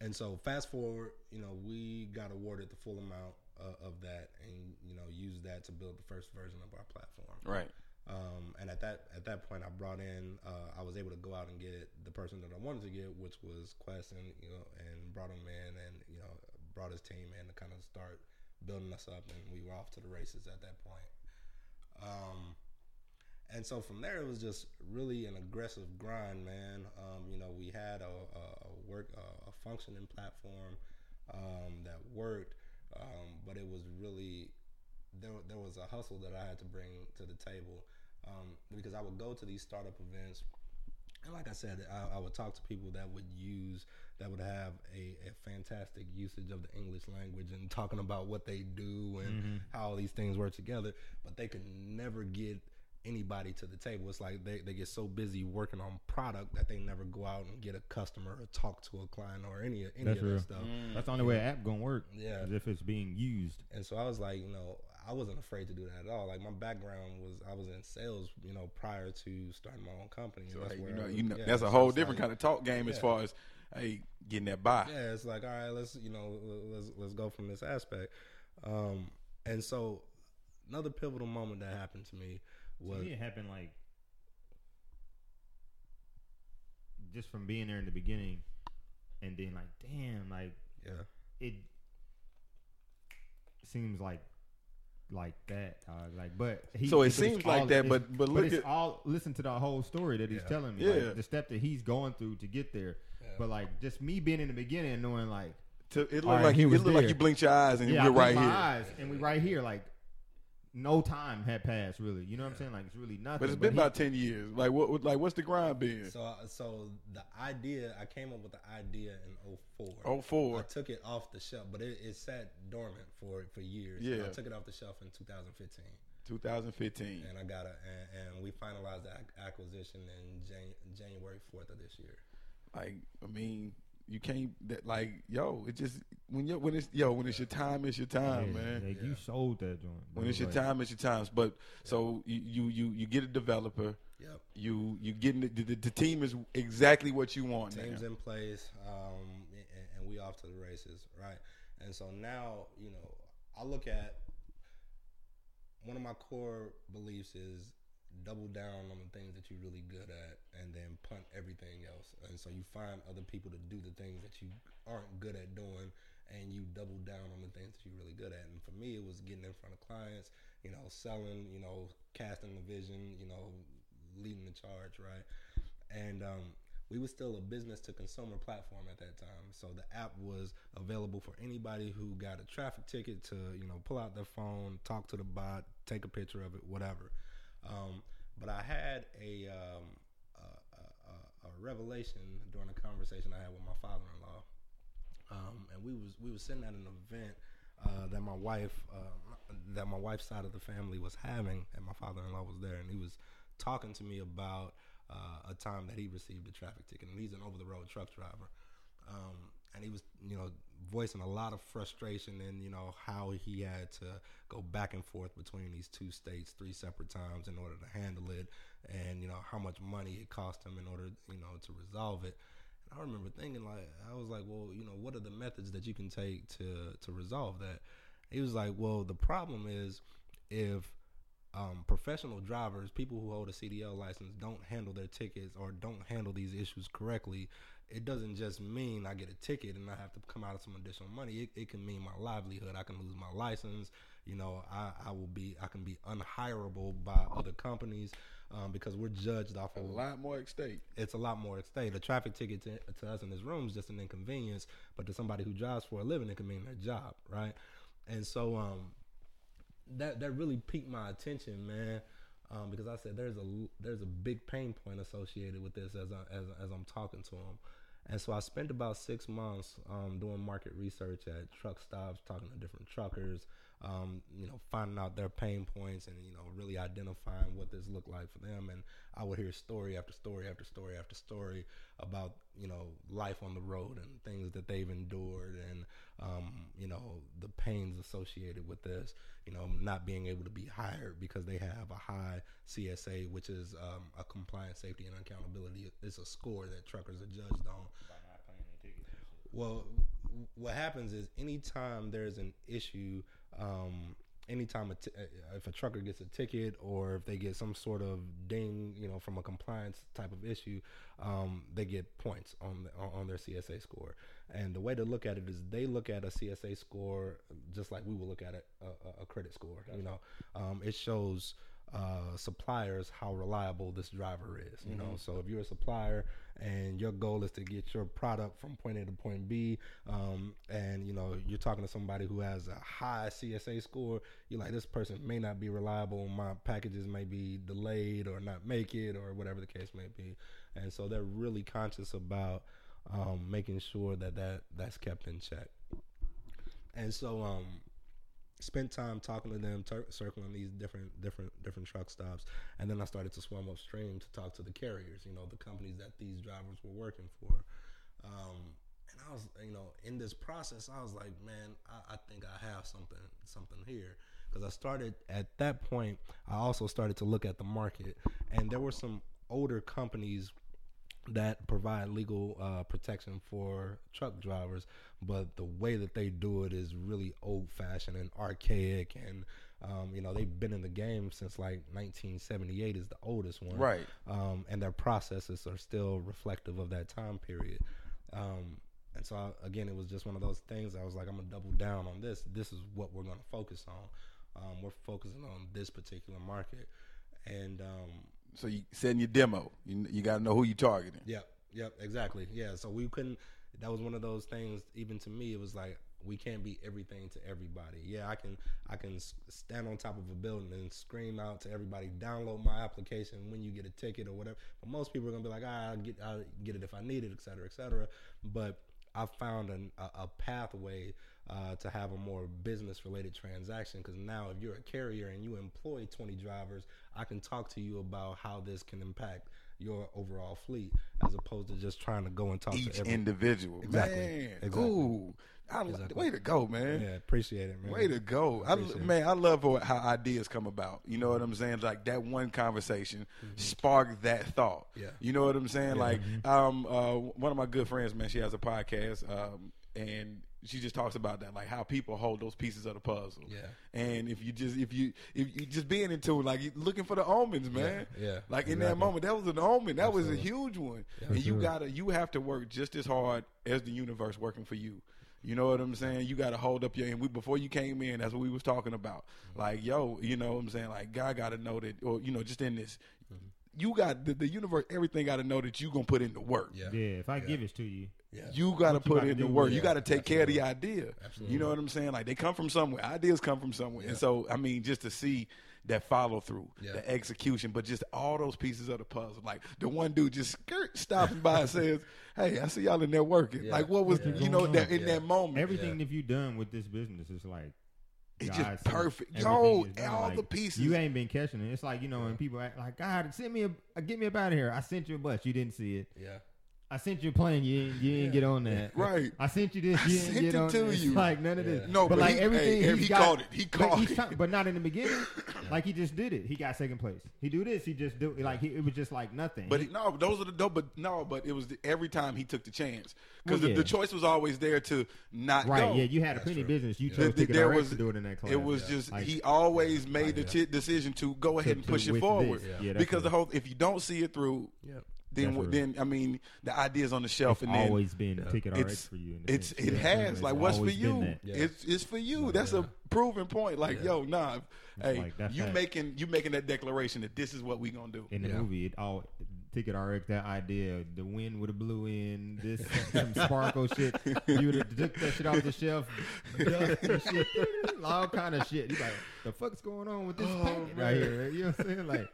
And so fast forward, you know, we got awarded the full amount uh, of that, and you know, used that to build the first version of our platform. Right. Um, and at that at that point, I brought in, uh, I was able to go out and get the person that I wanted to get, which was Quest, and you know, and brought him in, and you know, brought his team in to kind of start building us up, and we were off to the races at that point. Um, and so from there, it was just really an aggressive grind, man. Um, you know, we had a, a work a, a functioning platform um, that worked, um, but it was really there. There was a hustle that I had to bring to the table um, because I would go to these startup events, and like I said, I, I would talk to people that would use that would have a, a fantastic usage of the English language and talking about what they do and mm-hmm. how all these things work together, but they could never get anybody to the table. It's like they, they get so busy working on product that they never go out and get a customer or talk to a client or any, any that's of that real. Stuff. Mm. That's the only way an app gonna work. Yeah. Is if it's being used. And so I was like, you know, I wasn't afraid to do that at all. Like my background was, I was in sales, you know, prior to starting my own company. So that's hey, you know, was, you know, yeah, that's a whole different like, kind of talk game yeah. as far as, hey, getting that buy. Yeah. It's like, all right, let's, you know, let's, let's go from this aspect. Um, and so another pivotal moment that happened to me, what? To me, it happened like just from being there in the beginning, and then like, damn, like yeah, it seems like like that, uh, like. But he, so it seems like all, that, but but look, but it's at, all listen to the whole story that he's yeah. telling me, yeah, like, the step that he's going through to get there. Yeah. But like, just me being in the beginning, and knowing like, to, it looked right, like it looked like you blinked your eyes and yeah, we're right my here, eyes and we right here, like. No time had passed, really. You know what I'm saying? Like it's really nothing. But it's been but about he, ten years. Like what? Like what's the grind been? So, so the idea I came up with the idea in oh four. oh four. I took it off the shelf, but it, it sat dormant for for years. Yeah. And I took it off the shelf in two thousand fifteen. two thousand fifteen. And I got a and, and we finalized the acquisition in Jan, January fourth of this year. Like I mean, you can't that like yo. It just when you when it's yo when it's your time, it's your time, yeah, man. Yeah, you yeah. sold that joint. Bro. When it's your time, it's your times. But yeah. so you, you you you get a developer. Yep. You you getting the, the, the team is exactly what you want. Team's now. In place, um, and, and we all off to the races, right? And so now, you know, I look at one of my core beliefs is double down on the things that you're really good at and then punt everything else. And so you find other people to do the things that you aren't good at doing, and you double down on the things that you're really good at. And for me, it was getting in front of clients, you know, selling, you know, casting the vision, you know, leading the charge, right? And um, we were still a business-to-consumer platform at that time. So the app was available for anybody who got a traffic ticket to, you know, pull out their phone, talk to the bot, take a picture of it, whatever. Um, but I had a, um, a, a, a revelation during a conversation I had with my father-in-law. Um, and we was we was sitting at an event uh, that my wife uh, that my wife's side of the family was having, and my father-in-law was there, and he was talking to me about uh, a time that he received a traffic ticket, and he's an over-the-road truck driver, um, and he was, you know, voicing a lot of frustration and, you know, how he had to go back and forth between these two states three separate times in order to handle it, and, you know, how much money it cost him in order, you know, to resolve it. I remember thinking, like, I was like, well, you know, what are the methods that you can take to, to resolve that? He was like, well, the problem is if um, professional drivers, people who hold a C D L license, don't handle their tickets or don't handle these issues correctly, it doesn't just mean I get a ticket and I have to come out of some additional money. It, it can mean my livelihood. I can lose my license. You know, I, I will be, I can be unhirable by other companies um, because we're judged off of a lot more at stake. It's a lot more at stake. A traffic ticket to, to us in this room is just an inconvenience, but to somebody who drives for a living, it can mean their job, right? And so um, that that really piqued my attention, man. Um, because I said there's a there's a big pain point associated with this as I, as as I'm talking to him, and so I spent about six months um, doing market research at truck stops, talking to different truckers, um, you know, finding out their pain points and, you know, really identifying what this looked like for them. And I would hear story after story after story after story about, you know, life on the road and things that they've endured and um, you know, the pains associated with this, you know, not being able to be hired because they have a high C S A, which is um, a compliance, safety, and accountability. It's a score that truckers are judged on. By not paying their tickets. Well, what happens is anytime there's an issue, um, anytime a t- if a trucker gets a ticket or if they get some sort of ding, you know, from a compliance type of issue, um, they get points on the, on their C S A score. And the way to look at it is they look at a C S A score just like we would look at a, a, a credit score. Gotcha. You know, um, it shows uh, suppliers how reliable this driver is. You mm-hmm. know, so if you're a supplier and your goal is to get your product from point A to point B, um, and, you know, you're talking to somebody who has a high C S A score, you're like, this person may not be reliable. My packages may be delayed or not make it or whatever the case may be. And so they're really conscious about um, making sure that, that that's kept in check. And so, um, spent time talking to them, ter- circling these different, different, different truck stops, and then I started to swim upstream to talk to the carriers, you know, the companies that these drivers were working for. Um, and I was, you know, in this process, I was like, man, I, I think I have something, something here, because I started at that point. I also started to look at the market, and there were some older companies that provide legal uh, protection for truck drivers, but the way that they do it is really old-fashioned and archaic, and um, you know, they've been in the game since like nineteen seventy-eight is the oldest one, right? Um, and their processes are still reflective of that time period. Um, and so, I, again, it was just one of those things. I was like, I'm gonna double down on this. This is what we're gonna focus on. Um, we're focusing on this particular market, and. Um, So you send your demo. You, you got to know who you're targeting. Yep, yep, exactly. Yeah, so we couldn't. That was one of those things. Even to me, it was like we can't be everything to everybody. Yeah, I can. I can stand on top of a building and scream out to everybody, download my application when you get a ticket or whatever. But most people are gonna be like, ah, I'll get, I'll get it if I need it, et cetera, et cetera. But I found an, a, a pathway uh, to have a more business-related transaction, because now if you're a carrier and you employ twenty drivers, I can talk to you about how this can impact your overall fleet, as opposed to just trying to go and talk Each to every individual. Exactly. Man, exactly. Ooh, I exactly. Way to go, man. Yeah, appreciate it, man. Way to go. I, man, I love how ideas come about. You know what I'm saying? Like that one conversation mm-hmm. sparked that thought. Yeah. You know what I'm saying? Yeah. Like um, uh, one of my good friends, man, she has a podcast, um, and she just talks about that, like how people hold those pieces of the puzzle. Yeah. And if you just if you if you just being in tune, like looking for the omens, man. Yeah. yeah like exactly. in that moment, that was an omen. That Absolutely. was a huge one. Yeah, and you true. gotta you have to work just as hard as the universe working for you. You know what I'm saying? You gotta hold up your end. We before you came in, that's what we was talking about. Mm-hmm. Like, yo, you know what I'm saying? Like, God gotta know that, or you know, just in this. Mm-hmm. You got the, the universe, everything got to know that you going to put in the work. Yeah, yeah if I yeah. give it to you. Yeah. You got to put in the work. Yeah. You got to take Absolutely. care of the idea. Absolutely. You know what I'm saying? Like, they come from somewhere. Ideas come from somewhere. Yeah. And so, I mean, just to see that follow through, yeah. the execution, but just all those pieces of the puzzle. Like, the one dude just skirt stopping by and says, hey, I see y'all in there working. Yeah. Like, what was, yeah. you know, that, in yeah. that moment. Everything yeah. that you've done with this business is like, it's God, just perfect. Yo, all like, the pieces. You ain't been catching it. It's like, you know, when people act like, God, send me a, get me up out of here. I sent you a bus. You didn't see it. Yeah. I sent you a plane. You didn't, you didn't yeah. get on that. Right. I sent you this. You I didn't sent get it on to this. You. It's like none of yeah. this. No, but, but like he, everything hey, he, he got, called it. He called but it. But not in the beginning. Like he just did it. He got second place. He do this. He just do like he, it was just like nothing. But he, no, those are the dope. But no, but it was the, every time he took the chance. Because well, yeah. the, the choice was always there to not right, go. Right, yeah, you had a penny business. You chose yeah. TicketRx was, to do it in that class. It was yeah. just, like, he always yeah. made like, the yeah. t- decision to go ahead to, and push it forward. Yeah. Yeah, because the whole, if you don't see it through, yep. then, w- then I mean, the idea's on the shelf. It's and then always been yeah. TicketRx for you. It's, it's, it yeah. has. It's like, what's for you? Yeah. It's, it's for you. Like, that's yeah. a proven point. Like, yeah. yo, nah, hey, you making you making that declaration that this is what we going to do. In the movie, it all. TicketRx, that idea, the wind would have blew in, this, some sparkle shit. You would have took that shit off the shelf, dust and shit, all kind of shit. You like, the fuck's going on with this oh, packet right here? You know what I'm saying? Like,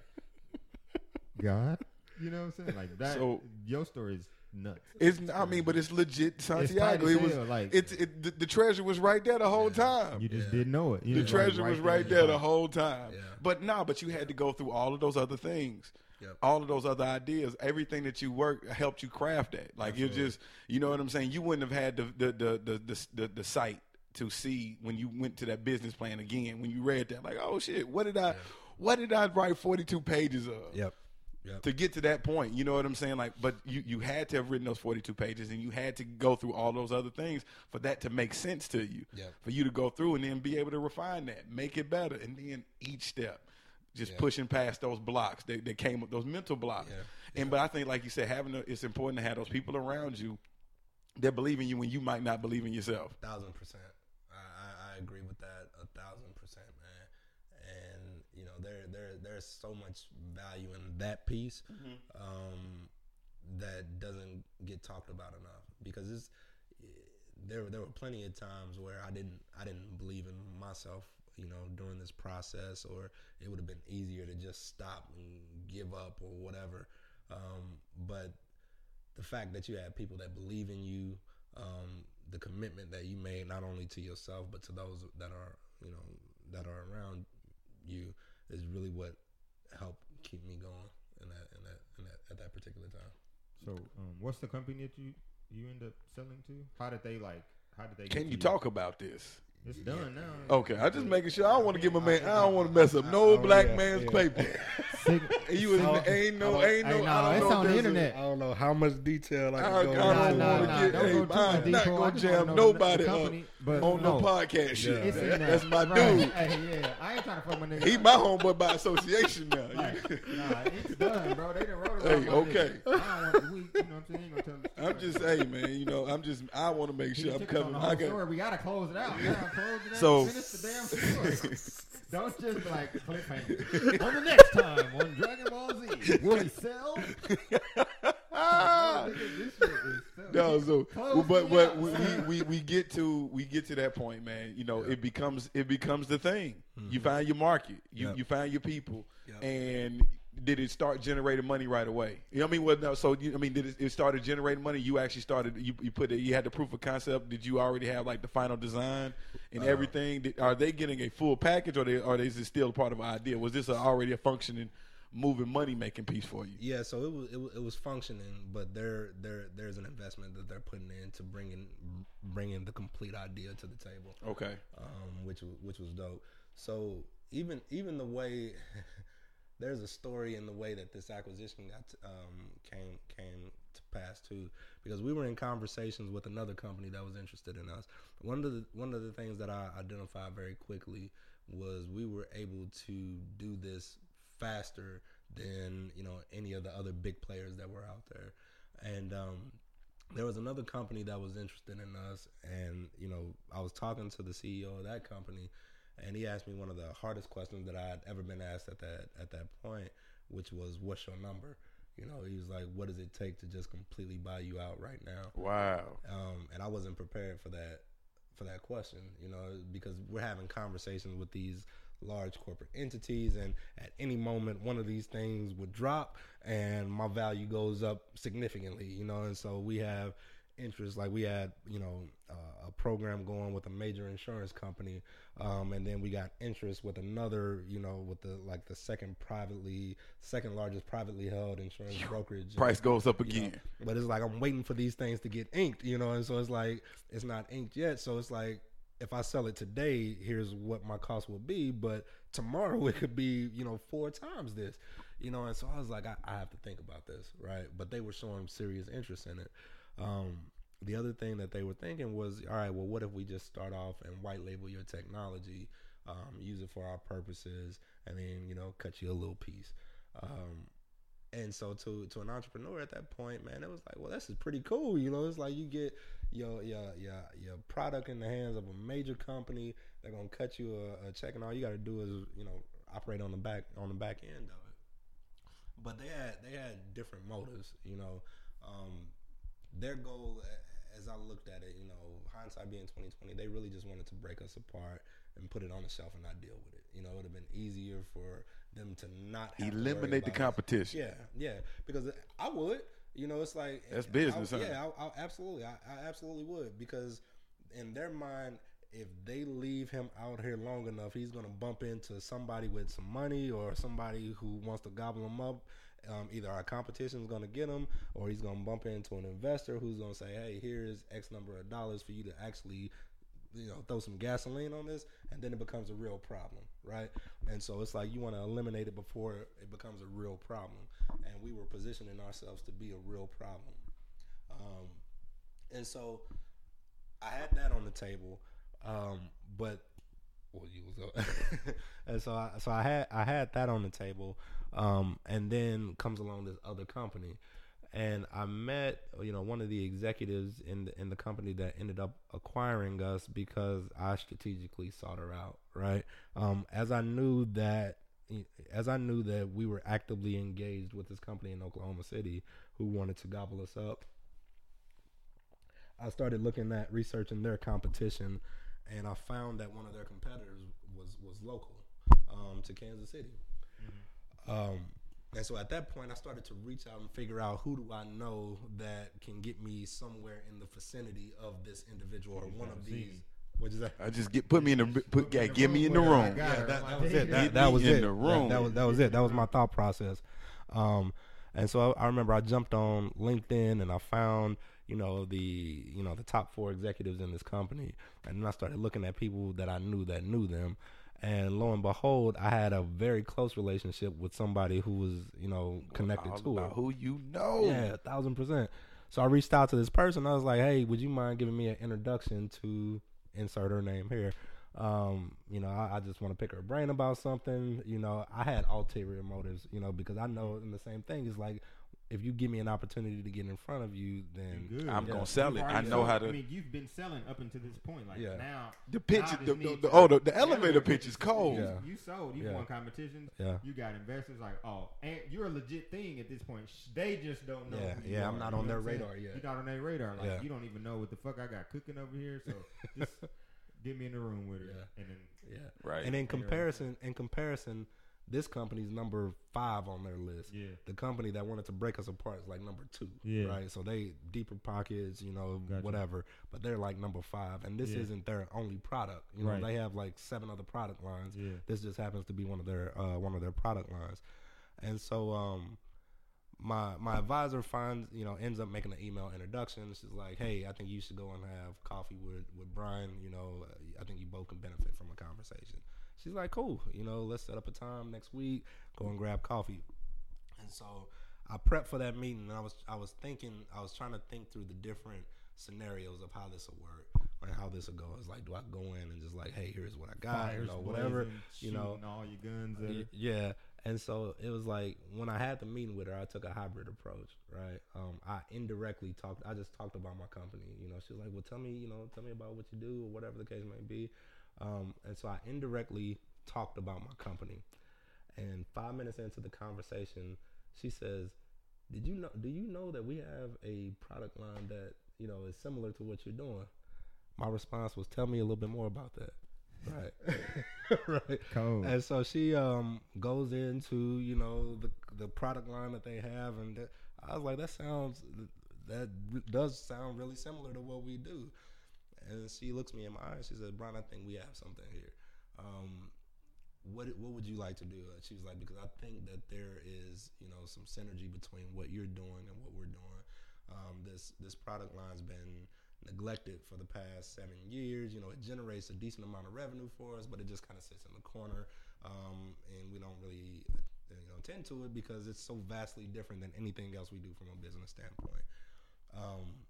God, you know what I'm saying? Like that. So, your story is nuts. It's, I mean, but it's legit, Santiago. It's it was, hell, like, it's it, the, the treasure was right there the whole yeah, time. You just yeah. didn't know it. You the know, treasure like, right was right there, there the whole time. Yeah. But nah, but you had to go through all of those other things. Yep. All of those other ideas, everything that you work helped you craft that. Like you just, you know what I'm saying. You wouldn't have had the the the the the, the, the sight to see when you went to that business plan again. When you read that, like, oh shit, what did I, yeah. what did I write forty-two pages of? Yep. Yep. To get to that point, you know what I'm saying? Like, but you, you had to have written those forty-two pages, and you had to go through all those other things for that to make sense to you. Yep. For you to go through and then be able to refine that, make it better, and then each step. Just yeah. pushing past those blocks that, that came up, those mental blocks. Yeah. Yeah. And but I think, like you said, having a, it's important to have those people around you that believe in you when you might not believe in yourself. A thousand percent. I, I agree with that a thousand percent, man. And, you know, there there there's so much value in that piece mm-hmm. um, that doesn't get talked about enough. Because it's, there there were plenty of times where I didn't I didn't believe in myself. You know, during this process, or it would have been easier to just stop and give up or whatever. Um, but the fact that you had people that believe in you, um, the commitment that you made not only to yourself but to those that are, you know, that are around you is really what helped keep me going in that, in that, in that at that particular time. So, um, what's the company that you you end up selling to? How did they like? How did they? Can you, you talk about this? It's done yeah. now. Okay, I just making sure. I don't want to give my man. I don't want to mess up no oh, black yeah, man's yeah. paper. You so, ain't no, ain't no. Hey, no I don't it's know on the internet. A, I don't know how much detail I can I, go into. I don't nah, want nah, to nah, get. Nah, hey, I'm not gonna jam nobody company, up on no. the podcast shit. Yeah. Yeah. That's my right. dude. Hey, yeah, I ain't trying to fuck my nigga. He my homeboy by association now. Like, nah, it's done, bro. They done wrote it. Hey, okay. I'm just, hey man, you know, I'm just. I want to make sure I'm covering. I got. We gotta close it out. So, don't just like cliffhanger. On the next time on Dragon Ball Z, will he sell? Ah, no, so well, but but we, we we get to we get to that point, man. You know, yep. it becomes it becomes the thing. Mm-hmm. You find your market, you yep. you find your people, yep. and. Did it start generating money right away? You know what I mean? Well, no, so, you, I mean, did it, it started generating money? You actually started, you, you put it, you had the proof of concept. Did you already have, like, the final design and uh, everything? Did, are they getting a full package, or, they, or is it still part of an idea? Was this a, already a functioning, moving, money-making piece for you? Yeah, so it was it was, it was functioning, but there, there there's an investment that they're putting in to bringing bringing the complete idea to the table. Okay. Um, which, which was dope. So even even the way... There's a story in the way that this acquisition got to, um, came came to past too, because we were in conversations with another company that was interested in us. One of the one of the things that I identified very quickly was we were able to do this faster than, you know, any of the other big players that were out there. And um, there was another company that was interested in us, and, you know, I was talking to the C E O of that company, and he asked me one of the hardest questions that I had ever been asked at that at that point, which was, what's your number? You know, he was like, what does it take to just completely buy you out right now? Wow. Um, and I wasn't prepared for that for that question, you know, because we're having conversations with these large corporate entities, and at any moment one of these things would drop and my value goes up significantly, you know. And so we have interest, like we had, you know, uh, a program going with a major insurance company, um, and then we got interest with another, you know, with the like the second privately, second largest privately held insurance brokerage. Price and, goes up again. Know, but it's like, I'm waiting for these things to get inked, you know, and so it's like, it's not inked yet. So it's like, if I sell it today, here's what my cost will be, but tomorrow it could be, you know, four times this, you know, and so I was like, I, I have to think about this, right? But they were showing serious interest in it. Um, the other thing that they were thinking was, all right, well, what if we just start off and white label your technology, um, use it for our purposes, and then, you know, cut you a little piece. Um, and so to, to an entrepreneur at that point, man, it was like, well, this is pretty cool. You know, it's like you get your, your, your, your product in the hands of a major company. They're going to cut you a, a check, and all you got to do is, you know, operate on the back, on the back end of it. But they had, they had different motives, you know, um, their goal, as I looked at it, you know, hindsight being twenty twenty, they really just wanted to break us apart and put it on the shelf and not deal with it. You know, it would have been easier for them to not have eliminate to the competition. Us. Yeah, yeah, because I would. You know, it's like that's business. I, huh? Yeah, I, I, absolutely, I, I absolutely would, because in their mind, if they leave him out here long enough, he's gonna bump into somebody with some money or somebody who wants to gobble him up. Um, either our competition is going to get him, or he's going to bump into an investor who's going to say, hey, here's X number of dollars for you to actually, you know, throw some gasoline on this. And then it becomes a real problem, right? And so it's like you want to eliminate it before it becomes a real problem. And we were positioning ourselves to be a real problem. Um, and so I had that on the table, um, but well, you was and so I, so I had I had that on the table. Um, and then comes along this other company, and I met, you know, one of the executives in the, in the company that ended up acquiring us, because I strategically sought her out. Right. Um, as I knew that, as I knew that we were actively engaged with this company in Oklahoma City who wanted to gobble us up, I started looking at researching their competition, and I found that one of their competitors was, was local, um, to Kansas City. Mm-hmm. Um, and so at that point I started to reach out and figure out, who do I know that can get me somewhere in the vicinity of this individual or one of these. What is that? I just get put me in the put, put me get, get me in the room. Yeah, that, that was it. That, that was it. In the room. That, that was that was it. That was my thought process. Um, and so I, I remember I jumped on LinkedIn and I found, you know, the you know the top four executives in this company, and then I started looking at people that I knew that knew them. And lo and behold, I had a very close relationship with somebody who was, you know, connected to it. Who you know. Yeah, a thousand percent. So I reached out to this person. I was like, hey, would you mind giving me an introduction to, insert her name here? Um, you know, I, I just want to pick her brain about something. You know, I had ulterior motives, you know, because I know in the same thing is like, if you give me an opportunity to get in front of you, then I'm yeah. gonna sell it. I know how to. I mean, you've been selling up until this point. Like yeah. now, the pitch, the, the, the, oh, the, the elevator pitch is cold. Yeah. You, you sold. You yeah. won competitions. Yeah. You got investors like, oh, and you're a legit thing at this point. They just don't know. Yeah, yeah. Are. I'm not you on their radar yet. You're not on their radar. Like yeah. you don't even know what the fuck I got cooking over here. So just get me in the room with her. Yeah. And then, yeah, right. And in comparison, in comparison. This company's number five on their list. Yeah. The company that wanted to break us apart is like number two, yeah. right? So they deeper pockets, you know, gotcha. Whatever. But they're like number five, and this yeah. isn't their only product. You know, right. They have like seven other product lines. Yeah. This just happens to be one of their uh, one of their product lines. And so um, my my advisor finds you know ends up making an email introduction. She's like, hey, I think you should go and have coffee with with Brian. You know, I think you both can benefit from a conversation. She's like, cool, you know, let's set up a time next week, go and grab coffee. And so I prepped for that meeting, and I was I was thinking, I was trying to think through the different scenarios of how this will work or how this will go. It's like, do I go in and just like, hey, here's what I got, you know, whatever, you know, all your guns, and yeah. And so it was like when I had the meeting with her, I took a hybrid approach, right? Um, I indirectly talked. I just talked about my company. You know, she was like, well, tell me, you know, tell me about what you do or whatever the case may be. Um, and so I indirectly talked about my company. And five minutes into the conversation, she says, "Did you know? Do you know that we have a product line that, you know, is similar to what you're doing?" My response was, "Tell me a little bit more about that." Right. Right. Cold. And so she um goes into, you know, the the product line that they have, and th- I was like, that sounds that does sound really similar to what we do. And she looks me in my eyes. She says, "Brian, I think we have something here. Um, what what would you like to do?" And she was like, "Because I think that there is, you know, some synergy between what you're doing and what we're doing. Um, this this product line's been neglected for the past seven years. You know, it generates a decent amount of revenue for us, but it just kind of sits in the corner, um, and we don't really, you know, tend to it because it's so vastly different than anything else we do from a business standpoint." Um,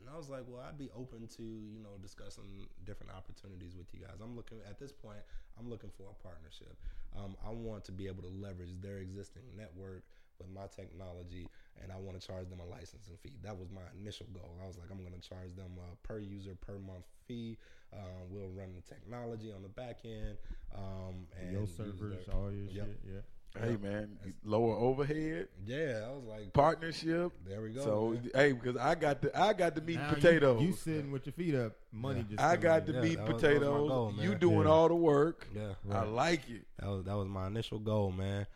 and I was like, well, I'd be open to, you know, discussing different opportunities with you guys. I'm looking, at this point, I'm looking for a partnership. Um, I want to be able to leverage their existing network with my technology, and I want to charge them a licensing fee. That was my initial goal. I was like, I'm going to charge them a per user per month fee. Um, we'll run the technology on the back end. Um, and your servers, their, all your yep. shit, yeah. Hey, man, That's, lower overhead. Yeah, I was like, partnership. There we go. So, man. Hey, because I got the I got the meat now and potatoes. You, you sitting with your feet up, money yeah. just. I got the yeah, meat and potatoes. Was, was goal, you doing yeah. all the work. Yeah, right. I like it. That was that was my initial goal, man.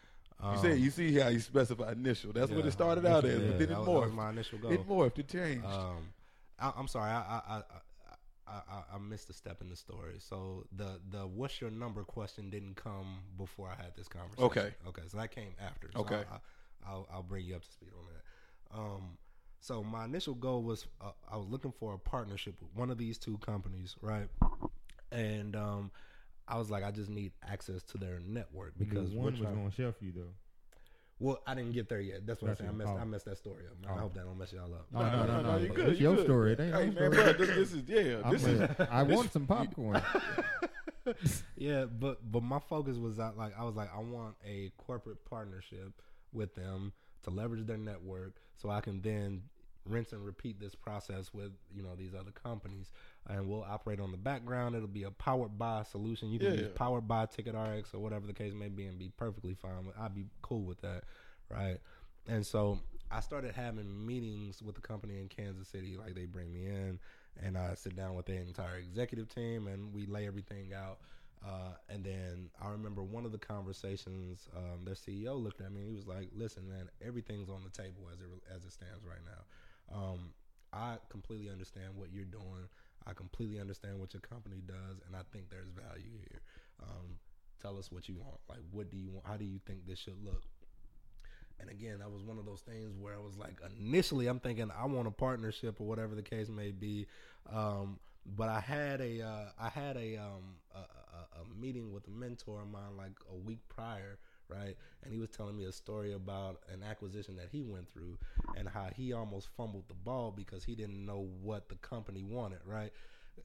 Um, you say you see how you specify initial. That's yeah, what it started initial, out as, yeah, but then it morphed. That was my initial goal. It morphed. It changed. Um, I, I'm sorry. I. I, I, I I, I missed a step in the story. So the, the what's your number question didn't come before I had this conversation. Okay. Okay. So that came after. So okay. I, I, I'll, I'll bring you up to speed on that. Um, so my initial goal was uh, I was looking for a partnership with one of these two companies, right? And um, I was like, I just need access to their network because one was going to shelf you though. Well, I didn't get there yet. That's what That's I'm saying. I messed, oh. I messed that story up. Man. Oh. I hope that don't mess y'all up. No, no, no, no, no, no. You good. It's you your good. Story. It ain't hey, man, story. Bro, this, this is, yeah. This is, like, I this want some popcorn. Yeah, but but my focus was that, like, I was like, I want a corporate partnership with them to leverage their network so I can then rinse and repeat this process with, you know, these other companies, and we'll operate on the background. It'll be a powered by solution. You can yeah, use yeah. powered by TicketRx or whatever the case may be and be perfectly fine. I'd be cool with that, right? And so I started having meetings with the company in Kansas City. Like, they bring me in and I sit down with the entire executive team and we lay everything out. Uh, and then I remember one of the conversations, um, their C E O looked at me and he was like, "Listen, man, everything's on the table as it, as it stands right now. Um, I completely understand what you're doing. I completely understand what your company does, and I think there's value here. Um, tell us what you want. Like, what do you want? How do you think this should look?" And again, that was one of those things where I was like, initially, I'm thinking I want a partnership or whatever the case may be. Um, but I had a uh, I had a, um, a, a a meeting with a mentor of mine like a week prior. Right. And he was telling me a story about an acquisition that he went through and how he almost fumbled the ball because he didn't know what the company wanted. Right.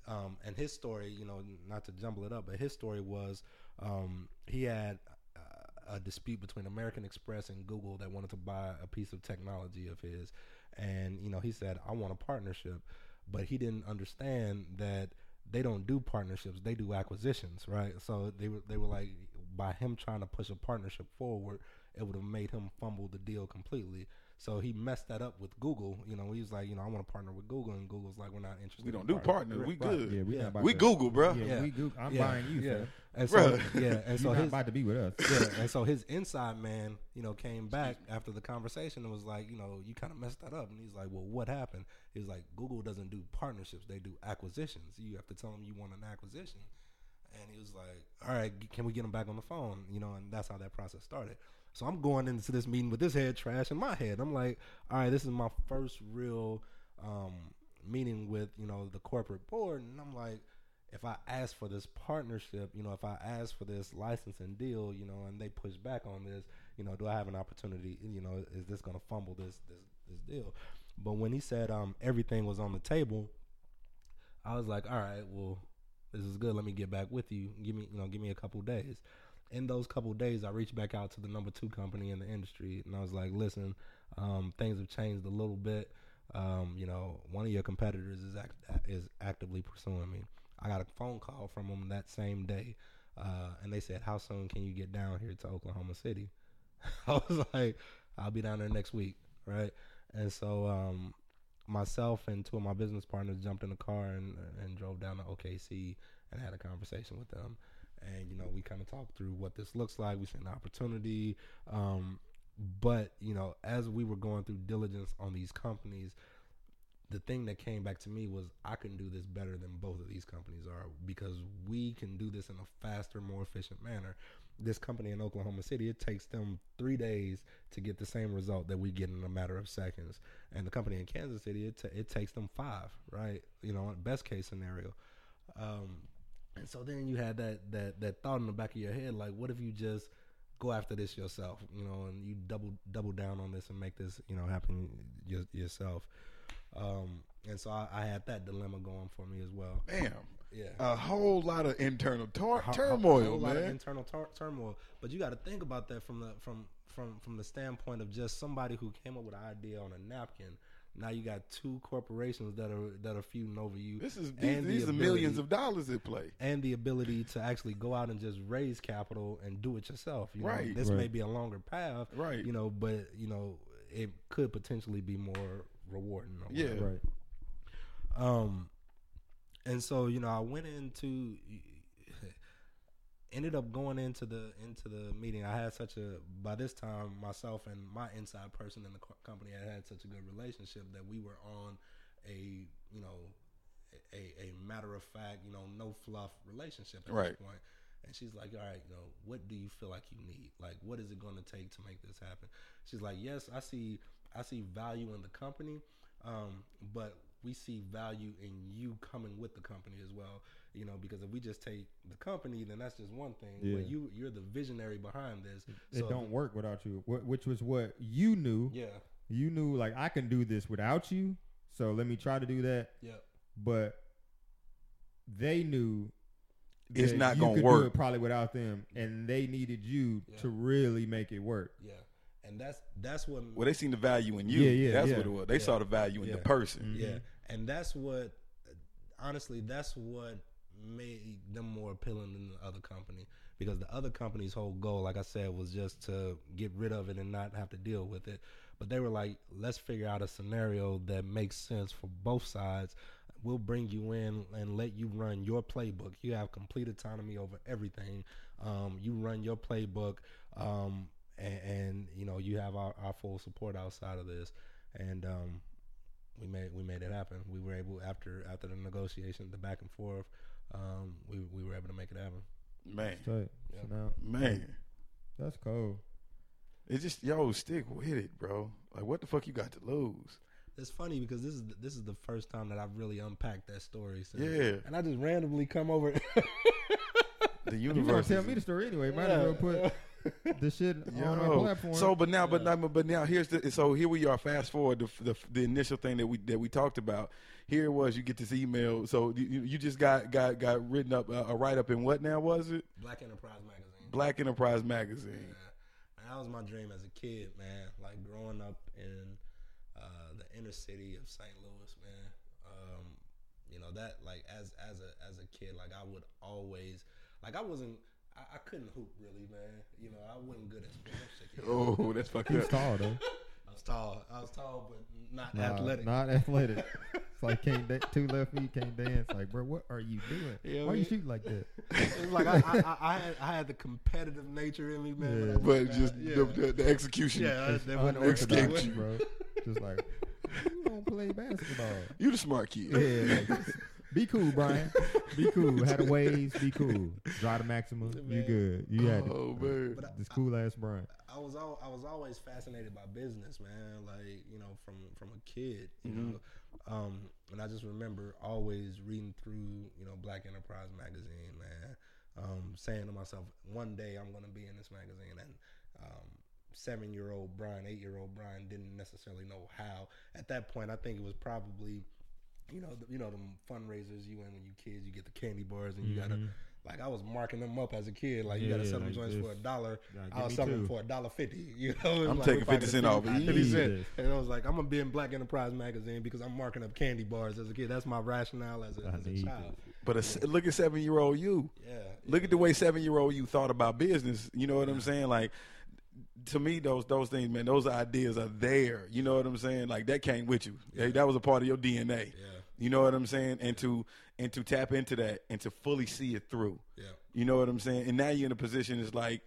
Um, and his story, you know, not to jumble it up, but his story was um, he had uh, a dispute between American Express and Google that wanted to buy a piece of technology of his. And, you know, he said, "I want a partnership," but he didn't understand that they don't do partnerships, they do acquisitions, right? So they were they were like, by him trying to push a partnership forward, it would have made him fumble the deal completely. So he messed that up with Google. You know, he was like, you know, "I want to partner with Google," and Google's like, "We're not interested. We don't do partners. Partner. We good. Right. Yeah, we yeah. Not we Google, bro. Yeah, yeah. we Google. I'm yeah. buying you, yeah." And so, yeah, and so You're his, not about to be with us. Yeah, and so his inside man, you know, came back after the conversation and was like, "You know, you kind of messed that up." And he's like, "Well, what happened?" He was like, "Google doesn't do partnerships; they do acquisitions. You have to tell them you want an acquisition." And he was like, "All right, can we get him back on the phone?" You know, and that's how that process started. So I'm going into this meeting with this head trash in my head. I'm like, all right, this is my first real um, meeting with, you know, the corporate board. And I'm like, if I ask for this partnership, you know, if I ask for this licensing deal, you know, and they push back on this, you know, do I have an opportunity? You know, is this going to fumble this, this this deal? But when he said um everything was on the table, I was like, all right, well, this is good. Let me get back with you. Give me, you know, give me a couple days. In those couple days, I reached back out to the number two company in the industry, and I was like, listen, um, things have changed a little bit. Um, you know, one of your competitors is act- is actively pursuing me. I got a phone call from them that same day, uh, and they said, how soon can you get down here to Oklahoma City? I was like, I'll be down there next week, right? And so um, myself and two of my business partners jumped in the car and, and drove down to O K C and had a conversation with them. And, you know, we kind of talked through what this looks like. We seen the opportunity. Um, but, you know, as we were going through diligence on these companies, the thing that came back to me was I can do this better than both of these companies are, because we can do this in a faster, more efficient manner. This company in Oklahoma City, it takes them three days to get the same result that we get in a matter of seconds. And the company in Kansas City, it, t- it takes them five, right? You know, best case scenario. Um And so then you had that, that that thought in the back of your head, like, what if you just go after this yourself, you know, and you double double down on this and make this, you know, happen y- yourself. Um, and so I, I had that dilemma going for me as well. Damn. Yeah. A whole lot of internal tor- turmoil, man. A whole man. lot of internal tor- turmoil. But you got to think about that from the from, from, from the standpoint of just somebody who came up with an idea on a napkin. Now you got two corporations that are that are feuding over you. This is these, the these ability, are millions of dollars at play, and the ability to actually go out and just raise capital and do it yourself. You right. Know, this right. may be a longer path. Right. You know, but you know it could potentially be more rewarding. Or yeah. Whatever. Right. Um, and so you know, I went into, ended up going into the into the meeting. I had such a by this time myself and my inside person in the co- company had had such a good relationship that we were on a you know a, a matter of fact you know no fluff relationship at right. this point. And she's like, all right, you know, what do you feel like you need? Like, what is it going to take to make this happen? She's like, yes, I see I see value in the company, um, but we see value in you coming with the company as well. You know, because if we just take the company, then that's just one thing. Yeah. But you, you're the visionary behind this. It, so it don't work without you, wh- which was what you knew. Yeah. You knew, like, I can do this without you, so let me try to do that. Yeah. But they knew it's not going to work. You could do it probably without them, and they needed you yeah. to really make it work. Yeah. And that's that's what... Well, they seen the value in you. Yeah, yeah, that's yeah. what it was. They yeah. saw the value in yeah. the person. Mm-hmm. Yeah. And that's what... Honestly, that's what... made them more appealing than the other company, because the other company's whole goal, like I said, was just to get rid of it and not have to deal with it. But they were like, let's figure out a scenario that makes sense for both sides. We'll bring you in and let you run your playbook. You have complete autonomy over everything. Um, you run your playbook, um, and, and you know, you have our, our full support outside of this. And um, we made we made it happen. We were able, after after the negotiation, the back and forth, Um, we we were able to make it happen. Man, so now, man, that's cold. It's just yo, stick with it, bro. Like, what the fuck you got to lose? It's funny because this is the, this is the first time that I've really unpacked that story. So, yeah, and I just randomly come over. The universe. You're gonna tell me the story anyway. Might as well put the shit yo. on my platform. So, but now, but yeah. now, but now, here's the. So here we are. Fast forward the the, the initial thing that we that we talked about. Here it was. You get this email. So you, you just got got got written up uh, a write up in what now was it? Black Enterprise Magazine. Black Enterprise Magazine. Yeah. That was my dream as a kid, man. Like growing up in uh, the inner city of Saint Louis, man. Um, you know that like as as a as a kid, like I would always like I wasn't. I, I couldn't hoop really, man. You know I wasn't good at sports. Oh, that's fucking tall though. I was tall. I was tall, but not nah, athletic. Not athletic. It's like can't da- two left feet can't dance. Like, bro, what are you doing? Yeah, Why man. you shoot like that? It's like I, I, I, I, had, I had the competitive nature in me, man. Yeah. But, but just yeah. the, the, the execution. Yeah, that wouldn't escape you, bro. Just like you don't play basketball. You the smart kid. Yeah. Like, just, be cool, Brian. Be cool. Had a ways. Be cool. Drive the maximum. Man. You good. You had oh, it. Man. But I, this cool I, ass Brian. I was al- I was always fascinated by business, man. Like you know, from, from a kid, you mm-hmm. know. Um, and I just remember always reading through, you know, Black Enterprise Magazine, man. Um, saying to myself, one day I'm gonna be in this magazine, and um, seven-year-old Brian, eight-year-old Brian didn't necessarily know how. At that point, I think it was probably, you know, the, you know, them fundraisers you win when you kids, you get the candy bars and you mm-hmm. gotta, like, I was marking them up as a kid. Like, you yeah, gotta sell them like joints this. for a dollar. Like, I was selling them for a dollar fifty. You know, I'm like, taking fifty cent off. fifty cent. And I was like, I'm gonna be in Black Enterprise Magazine because I'm marking up candy bars as a kid. That's my rationale as a, as a child. This. But a, look at seven-year-old you. Yeah. Look yeah. at the way seven-year-old you thought about business. You know what yeah. I'm saying? Like, to me, those those things, man, those ideas are there. You know what I'm saying? Like, that came with you. Yeah. That was a part of your D N A. Yeah. You know what I'm saying? And to and to tap into that and to fully see it through. Yeah. You know what I'm saying? And now you're in a position it's like,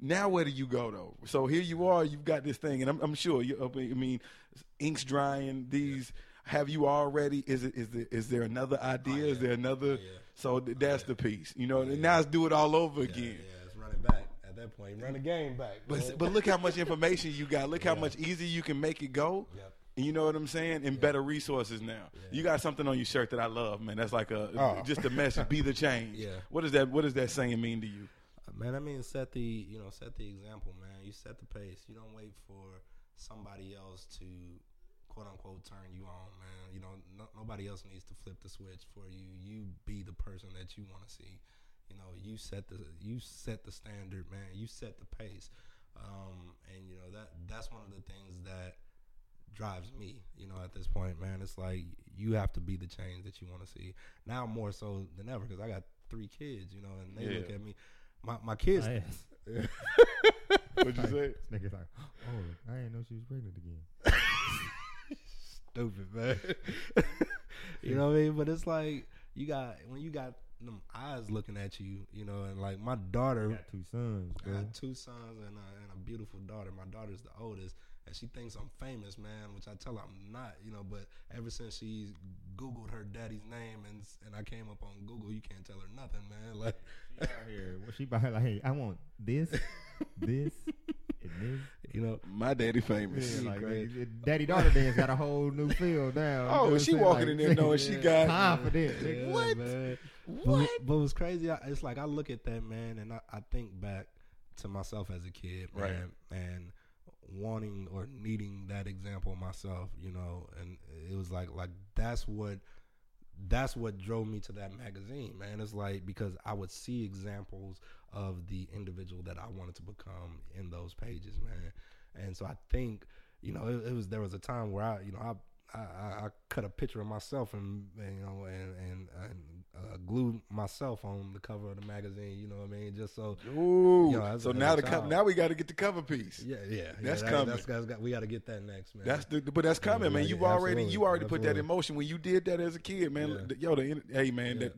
now where do you go, though? So here you are. You've got this thing. And I'm, I'm sure, you I mean, ink's drying. These, yeah. have you already? Is it is there, is there another idea? Oh, yeah. Is there another? Oh, yeah. So th- that's oh, yeah. the piece. You know, oh, yeah. and now it's do it all over yeah, again. Yeah, it's running back. That point, run the game back. But know? but look how much information you got. Look yeah. how much easier you can make it go. Yep. You know what I'm saying? And yep. better resources now. Yeah. You got something on your shirt that I love, man. That's like a oh. just a message. Be the change. Yeah. What does that What does that saying mean to you? Uh, man, I mean, set the you know set the example, man. You set the pace. You don't wait for somebody else to quote unquote turn you on, man. You know, no, nobody else needs to flip the switch for you. You be the person that you want to see. You know, you set the you set the standard, man. You set the pace, um, and you know that that's one of the things that drives me. You know, at this point, man, it's like you have to be the change that you want to see now more so than ever because I got three kids, you know, and they yeah. look at me. My my kids. Yeah. What'd you say? This nigga's like, oh, I didn't know she was pregnant again. Stupid, man. You know what I mean? But it's like you got when you got. Them eyes looking at you, you know, and like my daughter got two sons, bro. I got two sons and a, and a beautiful daughter. My daughter's the oldest, and she thinks I'm famous, man, which I tell her I'm not, you know. But ever since she Googled her daddy's name and and I came up on Google, you can't tell her nothing, man. Like she out here, well, she by her like, hey, I want this, this. This, you know, my daddy famous. Yeah, like, it, daddy daughter dance got a whole new feel now. Oh, you know she walking like, in there knowing yeah, she got confident. Yeah, what? Man. What? But, but what's crazy? I, it's like I look at that man, and I, I think back to myself as a kid, man, right. and wanting or needing that example myself, you know. And it was like, like that's what that's what drove me to that magazine, man. It's like because I would see examples of the individual that I wanted to become in those pages, man. And so I think, you know, it, it was there was a time where I, you know, I I, I cut a picture of myself and, and you know and and, and uh, glued myself on the cover of the magazine, you know what I mean? Just so, ooh, you know, as, so as now the co- now we got to get the cover piece. Yeah, yeah, that's yeah, that, coming. That's, that's got, we got to get that next, man. That's the but that's coming, yeah, man. You yeah, already you already absolutely. put that in motion when you did that as a kid, man. Yeah. Yo, the, hey, man, yeah. that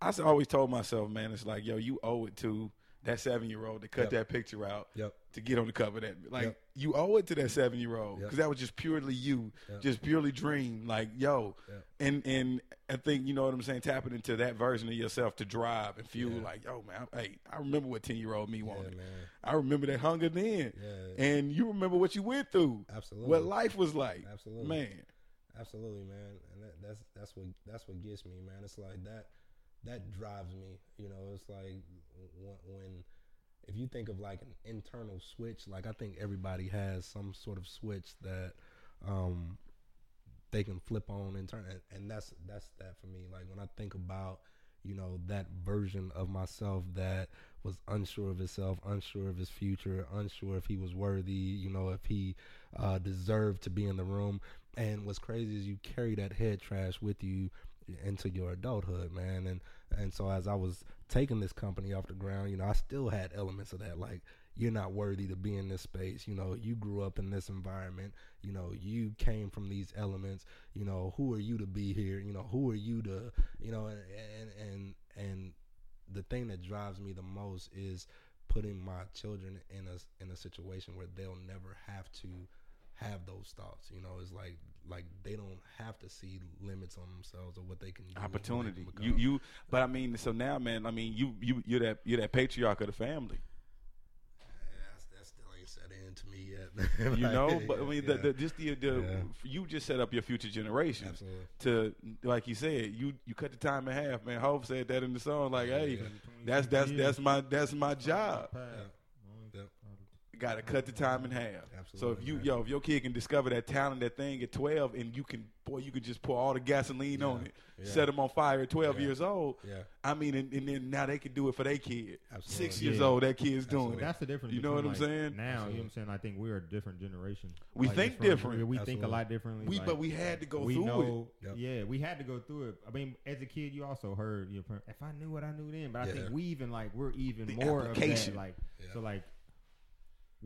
that's. I always told myself, man, it's like, yo, you owe it to that seven-year-old to cut yep. that picture out yep. to get on the cover. That Like, yep. you owe it to that seven-year-old because yep. that was just purely you, yep. just purely dream. Like, yo. Yep. And and I think, you know what I'm saying, tapping into that version of yourself to drive and fuel. Yeah. Like, yo, man, I, hey, I remember what ten-year-old me wanted. Yeah, I remember that hunger then. Yeah. And you remember what you went through. Absolutely. What life was like. Absolutely. Man. Absolutely, man. And that, that's that's what that's what gets me, man. It's like that. That drives me, you know. It's like when, when, if you think of like an internal switch, like I think everybody has some sort of switch that um, they can flip on internal, and, and that's that's that for me. Like when I think about, you know, that version of myself that was unsure of himself, unsure of his future, unsure if he was worthy, you know, if he uh, deserved to be in the room. And what's crazy is you carry that head trash with you into your adulthood, man. And and so as I was taking this company off the ground, you know, I still had elements of that, like, you're not worthy to be in this space, you know, you grew up in this environment, you know, you came from these elements, you know, who are you to be here, you know, who are you to, you know, and and and, and the thing that drives me the most is putting my children in a in a situation where they'll never have to have those thoughts, you know. It's like like they don't have to see limits on themselves or what they can do. Opportunity. They can you you but I mean so now, man, I mean you you you're that you're that patriarch of the family. That still ain't set in to me yet, man. Like, you know, but I mean yeah. the, the, just the, the yeah. you just set up your future generation. Absolutely. To like you said, you you cut the time in half, man. Hope said that in the song, like, yeah, hey, yeah. that's that's that's my that's my job. Yeah. Yeah. gotta cut the time in half. Absolutely. So if you man. yo, if your kid can discover that talent, that thing at twelve, and you can, boy, you can just pour all the gasoline yeah. on it, yeah. set them on fire at twelve yeah. years old. Yeah. I mean, and, and then now they can do it for their kid. Absolutely. Six yeah. years old, that kid's Absolutely. doing it. That's the difference. You know what like I'm saying? Now, Absolutely. you know what I'm saying? I think we're a different generation. We like, think different. We Absolutely. think a lot differently. We like, but we had to go we through know, it. Yep. Yeah, we had to go through it. I mean, as a kid, you also heard your parents, if I knew what I knew then, but I yeah. think we even like we're even the more of that. Like yeah. so, like.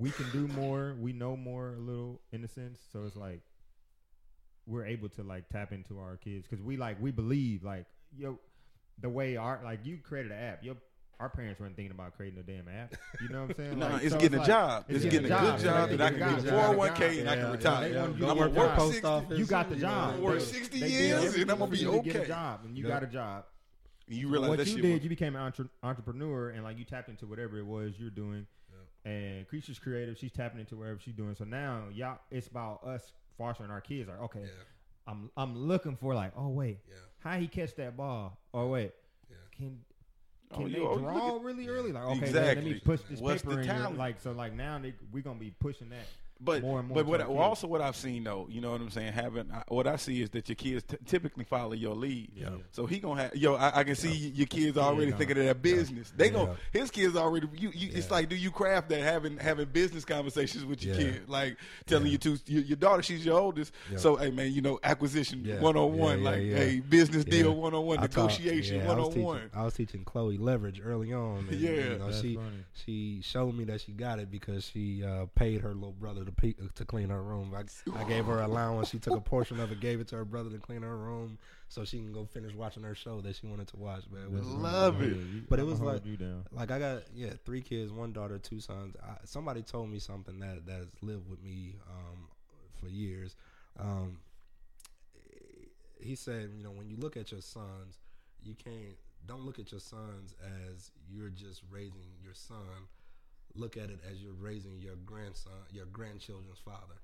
We can do more. We know more a little in a sense. So it's like we're able to like tap into our kids because we like we believe like yo the way our like you created an app. Your our parents weren't thinking about creating a damn app. You know what I'm saying? no, like, it's so getting it's a like, job. It's, it's getting, getting a good job that I can get four oh one k and I can retire. Yeah, yeah. I'm gonna work post office. You got the job. You know, work sixty they, years they and I'm gonna be okay. Get a job and you yeah. got a job. You realize what that you shit did? Was. You became an entre- entrepreneur and like you tapped into whatever it was you're doing. And Creature's creative. She's tapping into wherever she's doing. So now, y'all, it's about us fostering our kids. Like, okay, yeah. I'm I'm looking for like, oh wait, yeah. how he catch that ball? Oh wait, yeah. can can oh, they yo, draw at, really yeah. early? Like, okay, exactly. man, let me push this What's paper in. Your, like, so like now they, we're gonna be pushing that. But more and more but what I, also what I've seen though, you know what I'm saying? Having I, what I see is that your kids t- typically follow your lead. Yeah. So he gonna have yo. I, I can see yeah. your kids already yeah. thinking of that business. Yeah. They gonna yeah. his kids already. You, you yeah. it's like do you craft that having having business conversations with your yeah. kid, like telling yeah. you to your, your daughter she's your oldest. Yeah. So hey man, you know acquisition one on one, like yeah. hey business yeah. deal one on one, negotiation one on one. I was teaching Chloe leverage early on. And, yeah, you know, she funny. she showed me that she got it because she uh, paid her little brother. To, pe- to clean her room. I, I gave her allowance. She took a portion of it, gave it to her brother to clean her room so she can go finish watching her show that she wanted to watch, man. It Love it. it. But it was like, like I got, yeah, three kids, one daughter, two sons. I, somebody told me something that that's lived with me um, for years. Um, he said, you know, when you look at your sons, you can't, don't look at your sons as you're just raising your son. Look at it as you're raising your grandson, your grandchildren's father.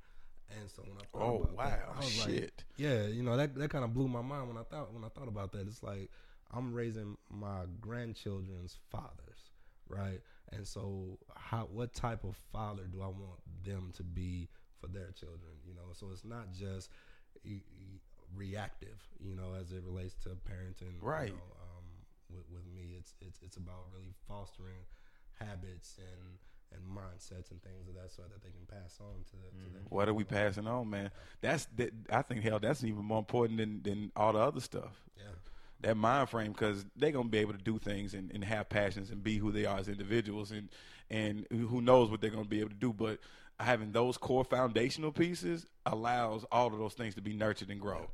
And so when I thought oh, about wow, that, I was shit. like, yeah, you know, that, that kind of blew my mind when I thought when I thought about that. It's like I'm raising my grandchildren's fathers, right? And so how what type of father do I want them to be for their children, you know? So it's not just e- e- reactive, you know, as it relates to parenting. Right. You know, um, with, with me, it's it's it's about really fostering habits and, and mindsets and things of that sort that they can pass on to, mm. to them. What are we passing on, man? That's that, I think, hell, that's even more important than, than all the other stuff. Yeah. That mind frame, because they're going to be able to do things and, and have passions and be who they are as individuals and, and who knows what they're going to be able to do. But having those core foundational pieces allows all of those things to be nurtured and grow.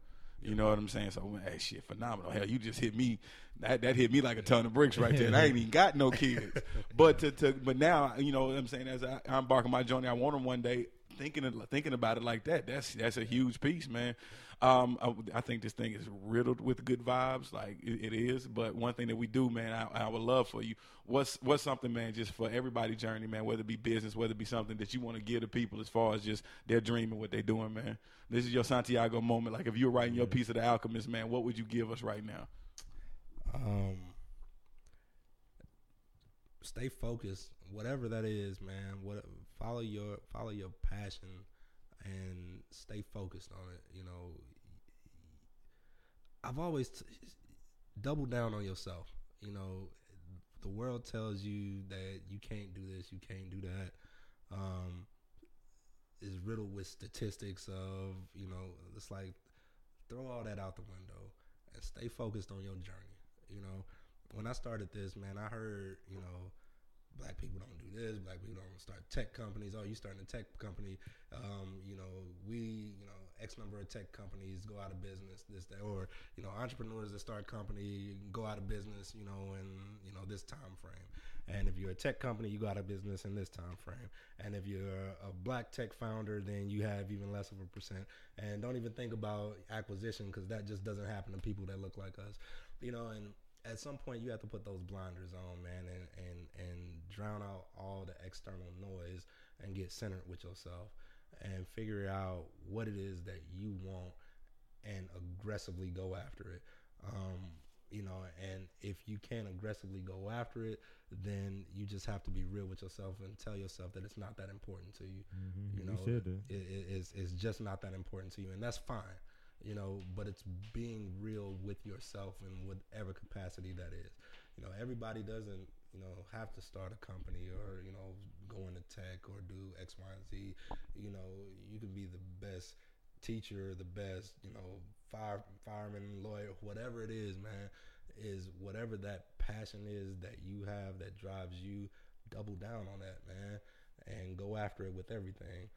Yeah. You know what I'm saying? So, hey, shit, phenomenal. Hell, you just hit me. That that hit me like a ton of bricks right there. And I ain't even got no kids. But to, to but now, you know what I'm saying? As I, I'm barking my journey, I want them one day. Thinking thinking about it like that, that's that's a huge piece, man. Um, I, I think this thing is riddled with good vibes, like it, it is. But one thing that we do, man, I, I would love for you. What's what's something, man, just for everybody's journey, man, whether it be business, whether it be something that you want to give to people as far as just their dream and what they're doing, man. This is your Santiago moment. Like if you were writing your piece of The Alchemist, man, what would you give us right now? Um, stay focused. Whatever that is, man, what, follow your follow your passion and stay focused on it. You know, I've always t- double down on yourself. You know, the world tells you that you can't do this, you can't do that. Um, it's riddled with statistics of, you know, it's like throw all that out the window and stay focused on your journey. You know, when I started this, man, I heard, you know, Black people don't do this. Black people don't start tech companies. Oh, you starting a tech company? Um, you know, we, you know, X number of tech companies go out of business. This, that, or you know, entrepreneurs that start a company go out of business. You know, in you know this time frame. And if you're a tech company, you go out of business in this time frame. And if you're a Black tech founder, then you have even less of a percent. And don't even think about acquisition because that just doesn't happen to people that look like us. You know, and at some point, you have to put those blinders on, man, and, and, and drown out all the external noise and get centered with yourself and figure out what it is that you want and aggressively go after it. Um, you know, and if you can't aggressively go after it, then you just have to be real with yourself and tell yourself that it's not that important to you. Mm-hmm. You know, you said that. It, it, it's, it's just not that important to you, and that's fine. You know, but it's being real with yourself in whatever capacity that is. You know, everybody doesn't, you know, have to start a company or, you know, go into tech or do X, Y, and Z. You know, you can be the best teacher, the best, you know, fire fireman, lawyer, whatever it is, man, is whatever that passion is that you have that drives you, double down on that, man, and go after it with everything.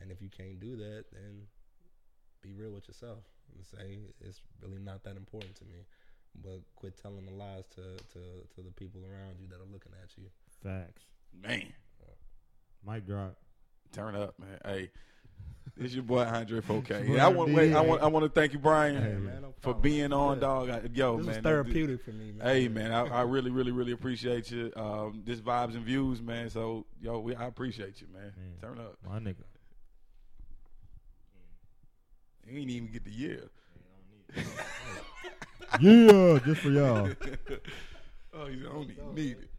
And if you can't do that, then be real with yourself and say, it's really not that important to me. But quit telling the lies to, to, to the people around you that are looking at you. Facts. Man. Yeah. Mic drop. Turn up, man. Hey, it's your boy Andre Fouquet. Yeah, I want wait, I want I want to thank you, Brian, hey, man, no for being on, dog. I, yo, this man, was therapeutic this, for me, man. Hey, man, I, I really, really, really appreciate you. Um, this vibes and views, man. So, yo, we, I appreciate you, man. man. Turn up, my nigga. You ain't even get the year. Yeah, just for y'all. Oh, you don't need it.